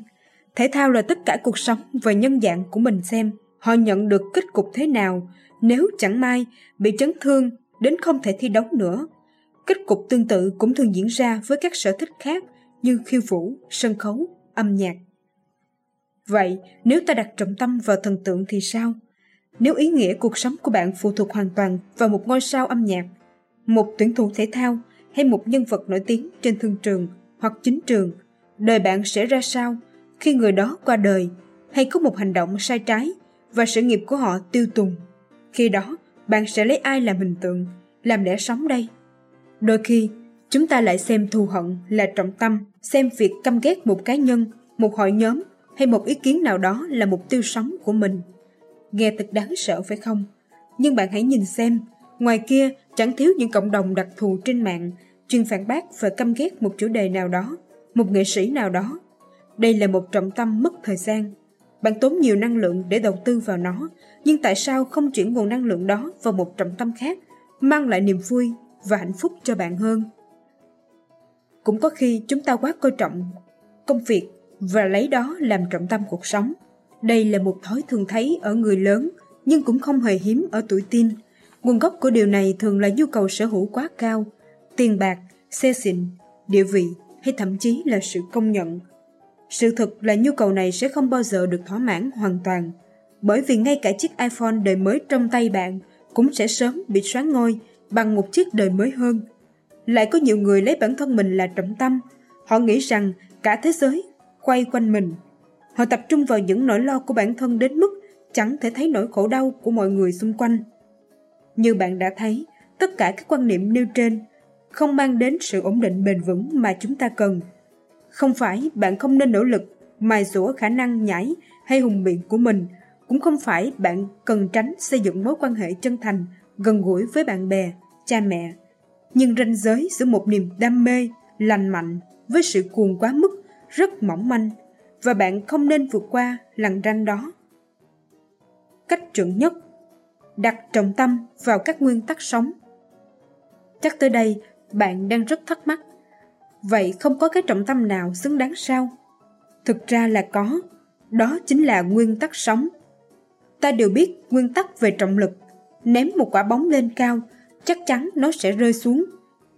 Thể thao là tất cả cuộc sống và nhân dạng của mình xem. Họ nhận được kết cục thế nào nếu chẳng may bị chấn thương đến không thể thi đấu nữa. Kết cục tương tự cũng thường diễn ra với các sở thích khác như khiêu vũ, sân khấu, âm nhạc. Vậy, nếu ta đặt trọng tâm vào thần tượng thì sao? Nếu ý nghĩa cuộc sống của bạn phụ thuộc hoàn toàn vào một ngôi sao âm nhạc, một tuyển thủ thể thao hay một nhân vật nổi tiếng trên thương trường hoặc chính trường, đời bạn sẽ ra sao khi người đó qua đời hay có một hành động sai trái và sự nghiệp của họ tiêu tùng? Khi đó, bạn sẽ lấy ai làm hình tượng, làm lẽ sống đây? Đôi khi, chúng ta lại xem thù hận là trọng tâm, xem việc căm ghét một cá nhân, một hội nhóm hay một ý kiến nào đó là mục tiêu sống của mình. Nghe thật đáng sợ phải không? Nhưng bạn hãy nhìn xem, ngoài kia chẳng thiếu những cộng đồng đặc thù trên mạng, chuyên phản bác và căm ghét một chủ đề nào đó, một nghệ sĩ nào đó. Đây là một trọng tâm mất thời gian. Bạn tốn nhiều năng lượng để đầu tư vào nó, nhưng tại sao không chuyển nguồn năng lượng đó vào một trọng tâm khác, mang lại niềm vui và hạnh phúc cho bạn hơn? Cũng có khi chúng ta quá coi trọng công việc và lấy đó làm trọng tâm cuộc sống. Đây là một thói thường thấy ở người lớn, nhưng cũng không hề hiếm ở tuổi teen. Nguồn gốc của điều này thường là nhu cầu sở hữu quá cao, tiền bạc, xe xịn, địa vị hay thậm chí là sự công nhận. Sự thật là nhu cầu này sẽ không bao giờ được thỏa mãn hoàn toàn, bởi vì ngay cả chiếc iPhone đời mới trong tay bạn cũng sẽ sớm bị soán ngôi bằng một chiếc đời mới hơn. Lại có nhiều người lấy bản thân mình là trọng tâm. Họ nghĩ rằng cả thế giới quay quanh mình. Họ tập trung vào những nỗi lo của bản thân đến mức chẳng thể thấy nỗi khổ đau của mọi người xung quanh. Như bạn đã thấy, tất cả các quan niệm nêu trên không mang đến sự ổn định bền vững mà chúng ta cần. Không phải bạn không nên nỗ lực, mài dũa khả năng nhảy hay hùng biện của mình. Cũng không phải bạn cần tránh xây dựng mối quan hệ chân thành, gần gũi với bạn bè, cha mẹ. Nhưng ranh giới giữa một niềm đam mê, lành mạnh với sự cuồng quá mức rất mỏng manh, và bạn không nên vượt qua lằn ranh đó. Cách chuẩn nhất: đặt trọng tâm vào các nguyên tắc sống. Chắc tới đây bạn đang rất thắc mắc, vậy không có cái trọng tâm nào xứng đáng sao? Thực ra là có, đó chính là nguyên tắc sống. Ta đều biết nguyên tắc về trọng lực, ném một quả bóng lên cao, chắc chắn nó sẽ rơi xuống.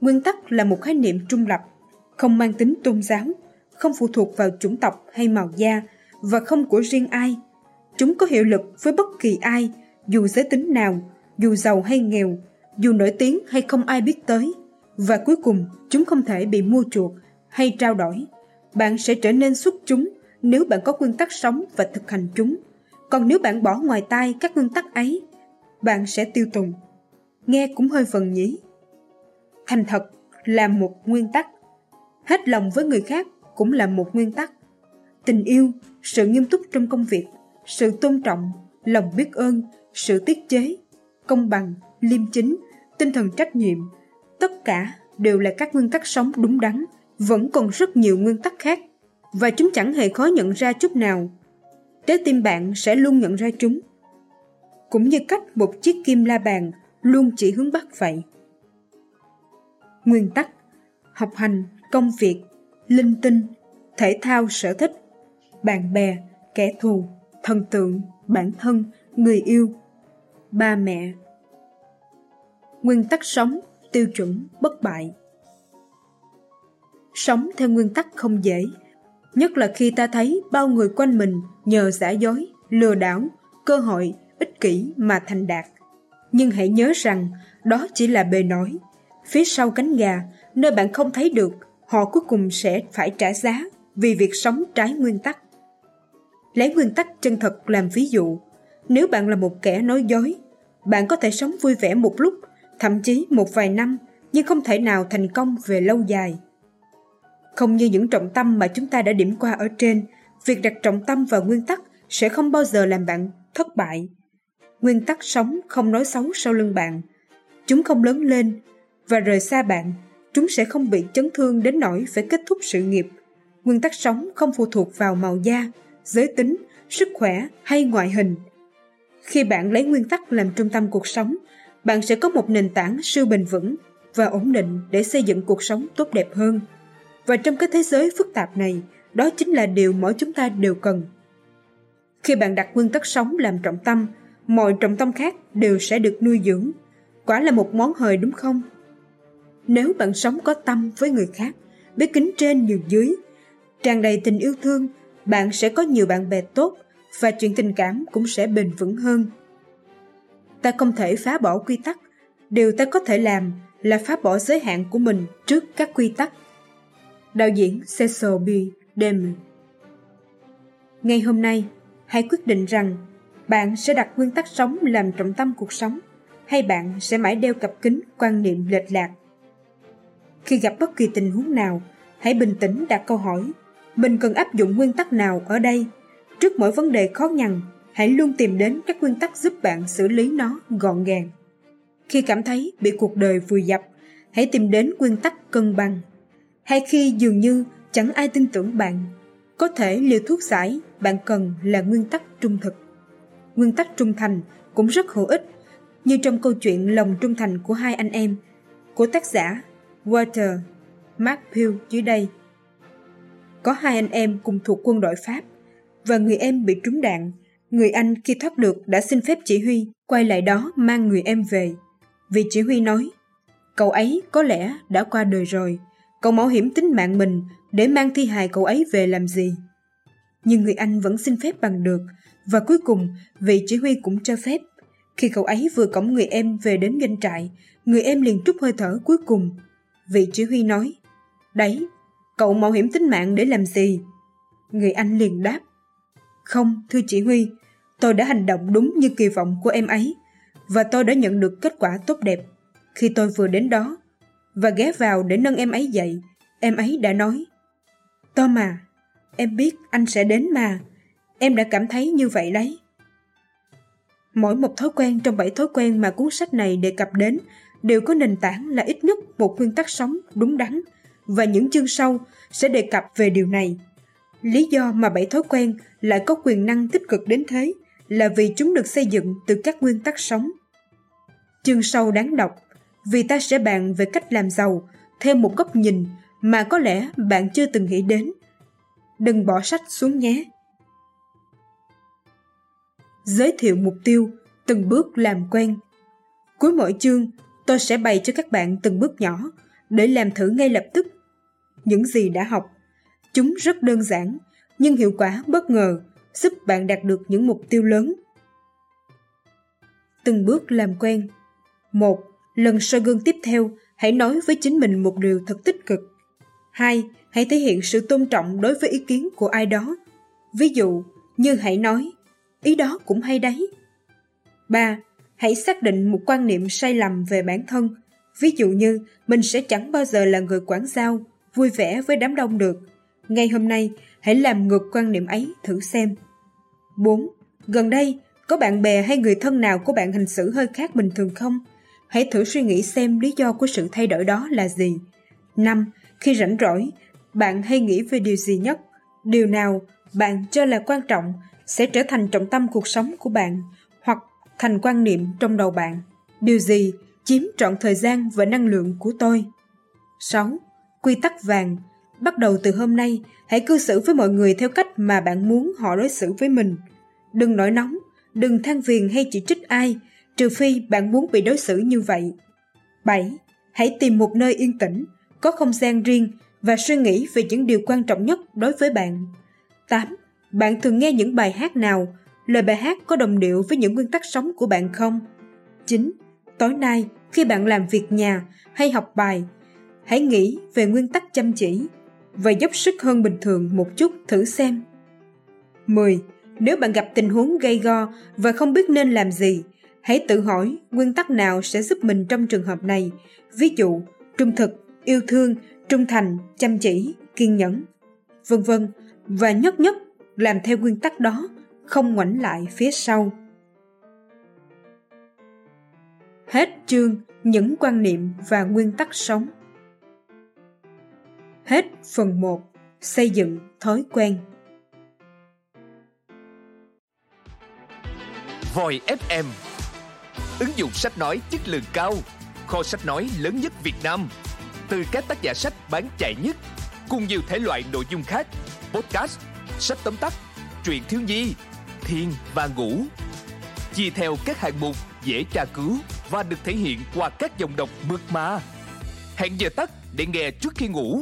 Nguyên tắc là một khái niệm trung lập, không mang tính tôn giáo, không phụ thuộc vào chủng tộc hay màu da và không của riêng ai. Chúng có hiệu lực với bất kỳ ai, dù giới tính nào, dù giàu hay nghèo, dù nổi tiếng hay không ai biết tới. Và cuối cùng, chúng không thể bị mua chuộc hay trao đổi. Bạn sẽ trở nên xuất chúng nếu bạn có nguyên tắc sống và thực hành chúng. Còn nếu bạn bỏ ngoài tai các nguyên tắc ấy, bạn sẽ tiêu tùng. Nghe cũng hơi vần nhỉ. Thành thật là một nguyên tắc. Hết lòng với người khác cũng là một nguyên tắc. Tình yêu, sự nghiêm túc trong công việc, sự tôn trọng, lòng biết ơn, sự tiết chế, công bằng, liêm chính, tinh thần trách nhiệm, tất cả đều là các nguyên tắc sống đúng đắn. Vẫn còn rất nhiều nguyên tắc khác, và chúng chẳng hề khó nhận ra chút nào. Trái tim bạn sẽ luôn nhận ra chúng, cũng như cách một chiếc kim la bàn luôn chỉ hướng bắc vậy. Nguyên tắc: học hành, công việc, linh tinh, thể thao sở thích, bạn bè, kẻ thù, thần tượng, bản thân, người yêu, ba mẹ. Nguyên tắc sống, tiêu chuẩn bất bại. Sống theo nguyên tắc không dễ, nhất là khi ta thấy bao người quanh mình nhờ giả dối, lừa đảo, cơ hội, ích kỷ mà thành đạt. Nhưng hãy nhớ rằng đó chỉ là bề nổi. Phía sau cánh gà, nơi bạn không thấy được, họ cuối cùng sẽ phải trả giá vì việc sống trái nguyên tắc. Lấy nguyên tắc chân thật làm ví dụ, nếu bạn là một kẻ nói dối, bạn có thể sống vui vẻ một lúc, thậm chí một vài năm, nhưng không thể nào thành công về lâu dài. Không như những trọng tâm mà chúng ta đã điểm qua ở trên, việc đặt trọng tâm vào nguyên tắc sẽ không bao giờ làm bạn thất bại. Nguyên tắc sống không nói xấu sau lưng bạn. Chúng không lớn lên và rời xa bạn, chúng sẽ không bị chấn thương đến nỗi phải kết thúc sự nghiệp. Nguyên tắc sống không phụ thuộc vào màu da, giới tính, sức khỏe hay ngoại hình. Khi bạn lấy nguyên tắc làm trung tâm cuộc sống, bạn sẽ có một nền tảng siêu bền vững và ổn định để xây dựng cuộc sống tốt đẹp hơn. Và trong cái thế giới phức tạp này, đó chính là điều mỗi chúng ta đều cần. Khi bạn đặt nguyên tắc sống làm trọng tâm, mọi trọng tâm khác đều sẽ được nuôi dưỡng. Quả là một món hời đúng không? Nếu bạn sống có tâm với người khác, biết kính trên nhường dưới, tràn đầy tình yêu thương, bạn sẽ có nhiều bạn bè tốt và chuyện tình cảm cũng sẽ bền vững hơn. Ta không thể phá bỏ quy tắc. Điều ta có thể làm là phá bỏ giới hạn của mình trước các quy tắc. Đạo diễn Cecil B. Deming. Ngay hôm nay, hãy quyết định rằng bạn sẽ đặt nguyên tắc sống làm trọng tâm cuộc sống, hay bạn sẽ mãi đeo cặp kính quan niệm lệch lạc. Khi gặp bất kỳ tình huống nào, hãy bình tĩnh đặt câu hỏi: mình cần áp dụng nguyên tắc nào ở đây? Trước mỗi vấn đề khó nhằn, hãy luôn tìm đến các nguyên tắc giúp bạn xử lý nó gọn gàng. Khi cảm thấy bị cuộc đời vùi dập, hãy tìm đến nguyên tắc cân bằng. Hay khi dường như chẳng ai tin tưởng bạn, có thể liều thuốc giải bạn cần là nguyên tắc trung thực. Nguyên tắc trung thành cũng rất hữu ích, như trong câu chuyện Lòng trung thành của hai anh em của tác giả Walter Matthau dưới đây. Có hai anh em cùng thuộc quân đội Pháp, và người em bị trúng đạn. Người anh khi thoát được đã xin phép chỉ huy quay lại đó mang người em về. Vị chỉ huy nói: cậu ấy có lẽ đã qua đời rồi, cậu mạo hiểm tính mạng mình để mang thi hài cậu ấy về làm gì? Nhưng người anh vẫn xin phép bằng được, và cuối cùng vị chỉ huy cũng cho phép. Khi cậu ấy vừa cõng người em về đến doanh trại, người em liền trút hơi thở cuối cùng. Vị chỉ huy nói: đấy, cậu mạo hiểm tính mạng để làm gì? Người anh liền đáp: không, thưa chỉ huy, tôi đã hành động đúng như kỳ vọng của em ấy, và tôi đã nhận được kết quả tốt đẹp. Khi tôi vừa đến đó và ghé vào để nâng em ấy dậy, em ấy đã nói: tôi mà, em biết anh sẽ đến mà, em đã cảm thấy như vậy đấy. Mỗi một thói quen trong bảy thói quen mà cuốn sách này đề cập đến đều có nền tảng là ít nhất một nguyên tắc sống đúng đắn, và những chương sau sẽ đề cập về điều này. Lý do mà bảy thói quen lại có quyền năng tích cực đến thế là vì chúng được xây dựng từ các nguyên tắc sống. Chương sau đáng đọc, vì ta sẽ bàn về cách làm giàu theo một góc nhìn mà có lẽ bạn chưa từng nghĩ đến. Đừng bỏ sách xuống nhé. Giới thiệu mục tiêu, từng bước làm quen. Cuối mỗi chương, tôi sẽ bày cho các bạn từng bước nhỏ để làm thử ngay lập tức những gì đã học. Chúng rất đơn giản, nhưng hiệu quả bất ngờ, giúp bạn đạt được những mục tiêu lớn. Từng bước làm quen. Một. Lần soi gương tiếp theo, hãy nói với chính mình một điều thật tích cực. Hai. Hãy thể hiện sự tôn trọng đối với ý kiến của ai đó. Ví dụ, như hãy nói: ý đó cũng hay đấy. Ba. Hãy xác định một quan niệm sai lầm về bản thân. Ví dụ như, mình sẽ chẳng bao giờ là người quảng giao, vui vẻ với đám đông được. Ngay hôm nay, hãy làm ngược quan niệm ấy thử xem. Bốn. Gần đây, có bạn bè hay người thân nào của bạn hành xử hơi khác bình thường không? Hãy thử suy nghĩ xem lý do của sự thay đổi đó là gì. Năm. Khi rảnh rỗi, bạn hay nghĩ về điều gì nhất? Điều nào bạn cho là quan trọng sẽ trở thành trọng tâm cuộc sống của bạn, hoặc thành quan niệm trong đầu bạn. Điều gì chiếm trọn thời gian và năng lượng của tôi? Sáu. Quy tắc vàng. Bắt đầu từ hôm nay, hãy cư xử với mọi người theo cách mà bạn muốn họ đối xử với mình. Đừng nổi nóng, đừng than phiền hay chỉ trích ai, trừ phi bạn muốn bị đối xử như vậy. Bảy. Hãy tìm một nơi yên tĩnh, có không gian riêng và suy nghĩ về những điều quan trọng nhất đối với bạn. Tám. Bạn thường nghe những bài hát nào? Lời bài hát có đồng điệu với những nguyên tắc sống của bạn không? Chín. Tối nay, khi bạn làm việc nhà hay học bài, hãy nghĩ về nguyên tắc chăm chỉ và dốc sức hơn bình thường một chút thử xem. Mười. Nếu bạn gặp tình huống gay go và không biết nên làm gì, hãy tự hỏi nguyên tắc nào sẽ giúp mình trong trường hợp này. Ví dụ, trung thực, yêu thương, trung thành, chăm chỉ, kiên nhẫn, vân vân. Và nhất nhất, làm theo nguyên tắc đó, không ngoảnh lại phía sau. Hết chương những quan niệm và nguyên tắc sống. Hết phần một. Xây dựng thói quen. Voice ép em, ứng dụng sách nói chất lượng cao, kho sách nói lớn nhất Việt Nam, từ các tác giả sách bán chạy nhất, cùng nhiều thể loại nội dung khác, podcast, sách tóm tắt, truyện thiếu nhi, thiền và ngủ, chia theo các hạng mục dễ tra cứu và được thể hiện qua các dòng đọc mượt mà. Hẹn giờ tắt để nghe trước khi ngủ.